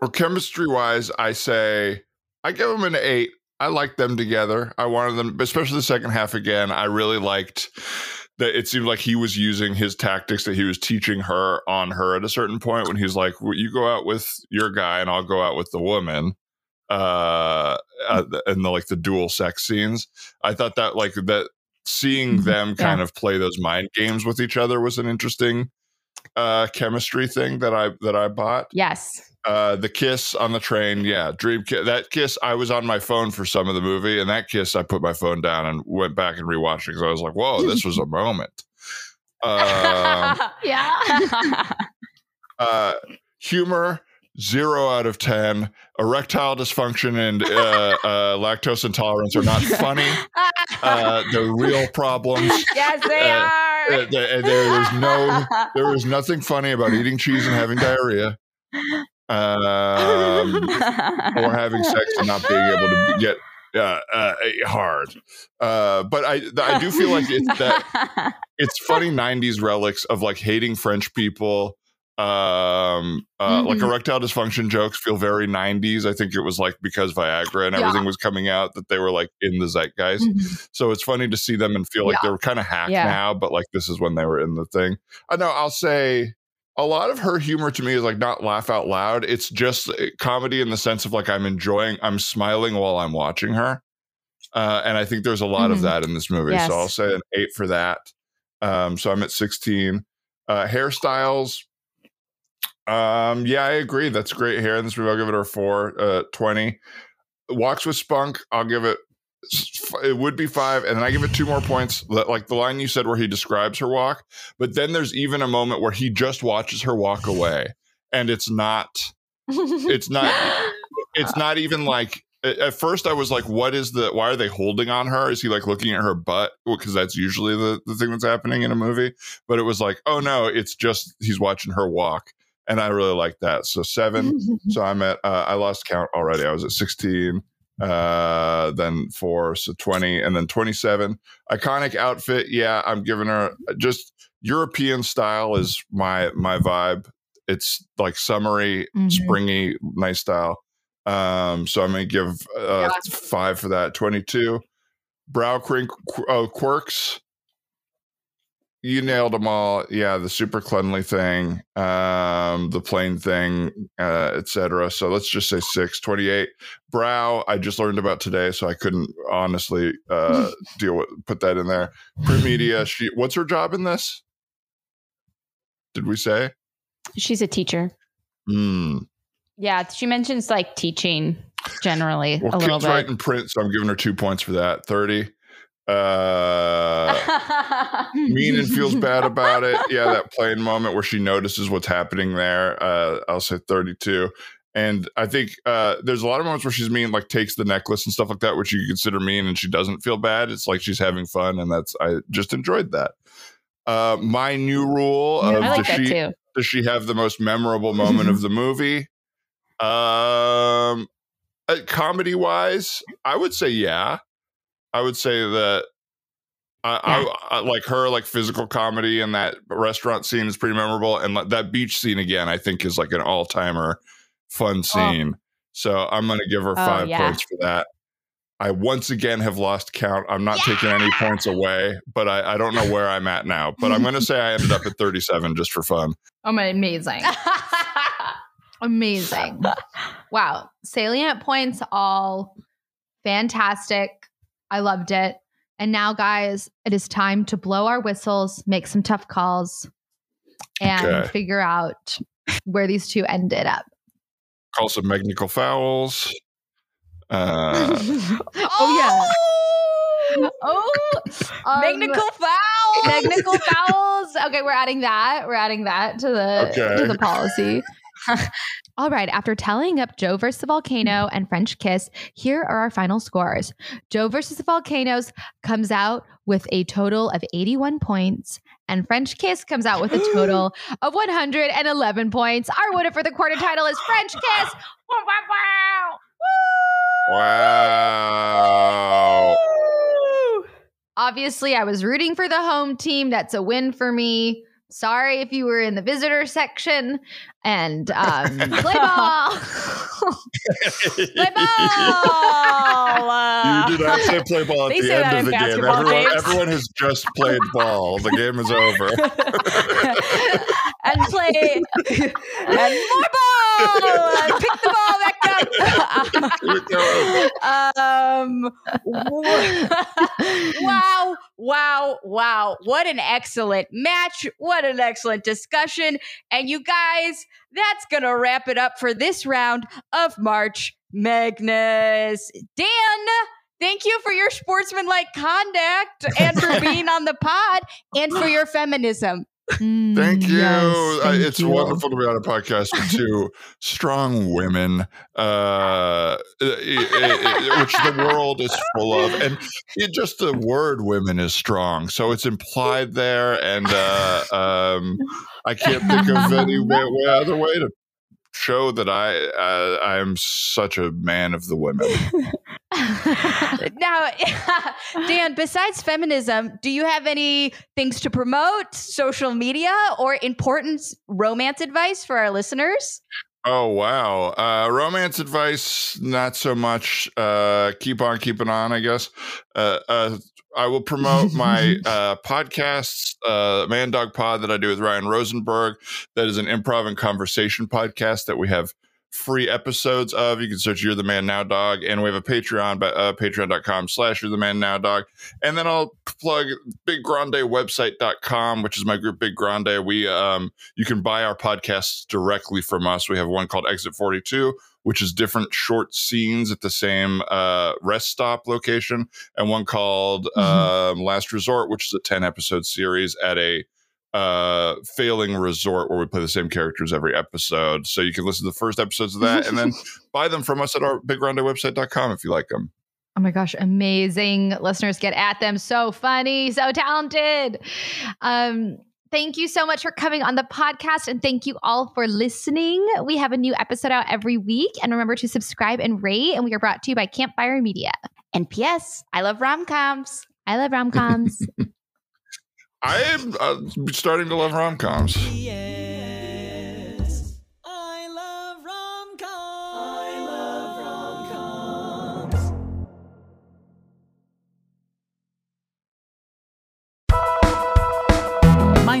Or chemistry-wise, I say I give him an 8. I liked them together. I wanted them, especially the second half again. I really liked that it seemed like he was using his tactics that he was teaching her on her at a certain point when he's like, well, you go out with your guy and I'll go out with the woman. And the dual sex scenes. I thought that seeing them kind of play those mind games with each other was an interesting chemistry thing that I bought. Yes. The kiss on the train. Yeah. Dream kiss. That kiss, I was on my phone for some of the movie, and that kiss, I put my phone down and went back and rewatched it because I was like, whoa, this was a moment. Humor, 0 out of 10. Erectile dysfunction and lactose intolerance are not funny. They're real problems. Yes, they are. There is nothing funny about eating cheese and having diarrhea, or having sex and not being able to get hard. But I do feel like it's funny 90s relics of like hating French people. Like erectile dysfunction jokes feel very 90s. I think it was like because Viagra and everything was coming out that they were like in the zeitgeist. So it's funny to see them and feel like they're kind of hacked now, but like this is when they were in the thing. I know I'll say a lot of her humor to me is like not laugh out loud. It's just comedy in the sense of like I'm smiling while I'm watching her. And I think there's a lot of that in this movie. Yes. So I'll say an 8 for that. So I'm at 16. Hairstyles. Yeah, I agree. That's great hair in this movie. I'll give it a 4, 20. Walks with spunk, I'll give it, it would be 5, and then I give it 2 more points. Like the line you said where he describes her walk, but then there's even a moment where he just watches her walk away, and it's not even like, at first I was like, why are they holding on her? Is he like looking at her butt? Because that's usually the thing that's happening in a movie, but it was like, oh no, it's just, he's watching her walk. And I really like that. So 7. So I'm at, I lost count already. I was at 16, then 4, so 20, and then 27. Iconic outfit. Yeah, I'm giving her just European style is my vibe. It's like summery, springy, nice style. So I'm going to give 5 for that. 22. Brow quirks. You nailed them all. Yeah, the super cleanly thing, the plain thing, etc. So let's just say 6. 28. Brow, I just learned about today, so I couldn't honestly put that in there. Premedia, what's her job in this? Did we say? She's a teacher. Yeah, she mentions like teaching generally a little bit. Right in print, so I'm giving her 2 points for that. 30. Mean and feels bad about it. Yeah, that plain moment where she notices what's happening there. I'll say 32. And I think there's a lot of moments where she's mean, like takes the necklace and stuff like that, which you consider mean, and she doesn't feel bad. It's like she's having fun, and I just enjoyed that. My new rule of does she have the most memorable moment of the movie? Comedy wise, I would say yeah. I would say that I like her, like physical comedy, and that restaurant scene is pretty memorable. And that beach scene again, I think is like an all timer fun scene. So I'm going to give her 5 points for that. I once again have lost count. I'm not taking any points away, but I don't know where I'm at now, but I'm going to say I ended up at 37 just for fun. Oh my, amazing. Amazing. Wow. Salient points, all fantastic. I loved it. And now, guys, it is time to blow our whistles, make some tough calls, and figure out where these two ended up. Call some technical fouls. Technical fouls. Technical fouls. Okay, we're adding that. We're adding that to the to the policy. All right, after tallying up Joe versus the Volcano and French Kiss, here are our final scores. Joe versus the Volcanoes comes out with a total of 81 points, and French Kiss comes out with a total of 111 points. Our winner for the quarter title is French Kiss. Wow. Woo! Obviously, I was rooting for the home team. That's a win for me. Sorry if you were in the visitor section and play ball. Play ball. You did not say play ball at the end of the game. Everyone has just played ball. The game is over. And play. And more ball. Pick the ball back up. Wow. Wow. What an excellent match. What an excellent discussion. And you guys, that's going to wrap it up for this round of March Magnus. Dan, thank you for your sportsmanlike conduct and for being on the pod and for your feminism. Thank you. Yes, it's wonderful to be on a podcast with two strong women, which the world is full of. And just the word women is strong. So it's implied there. And I can't think of any other way to show that I am such a man of the women. Now, Dan, besides feminism, do you have any things to promote, social media, or important romance advice for our listeners? Oh, wow. Romance advice, not so much. Keep on keeping on, I guess. I will promote my podcasts, Man Dog Pod that I do with Ryan Rosenberg. That is an improv and conversation podcast that we have free episodes of. You can search You're the Man Now Dog, and we have a Patreon, patreon.com/ You're the Man Now Dog. And then I'll plug biggrandewebsite.com, which is my group, Big Grande. We you can buy our podcasts directly from us. We have one called Exit 42, which is different short scenes at the same rest stop location, and one called Last Resort, which is a 10-episode series at a failing resort where we play the same characters every episode. So you can listen to the first episodes of that and then buy them from us at our biggrandewebsite.com if you like them. Oh my gosh, amazing. Listeners, get at them. So funny, so talented. Thank you so much for coming on the podcast, and thank you all for listening. We have a new episode out every week, and remember to subscribe and rate, and we are brought to you by Campfire Media. And P.S. I love rom-coms. I am starting to love rom-coms. Yes, I love rom-coms. My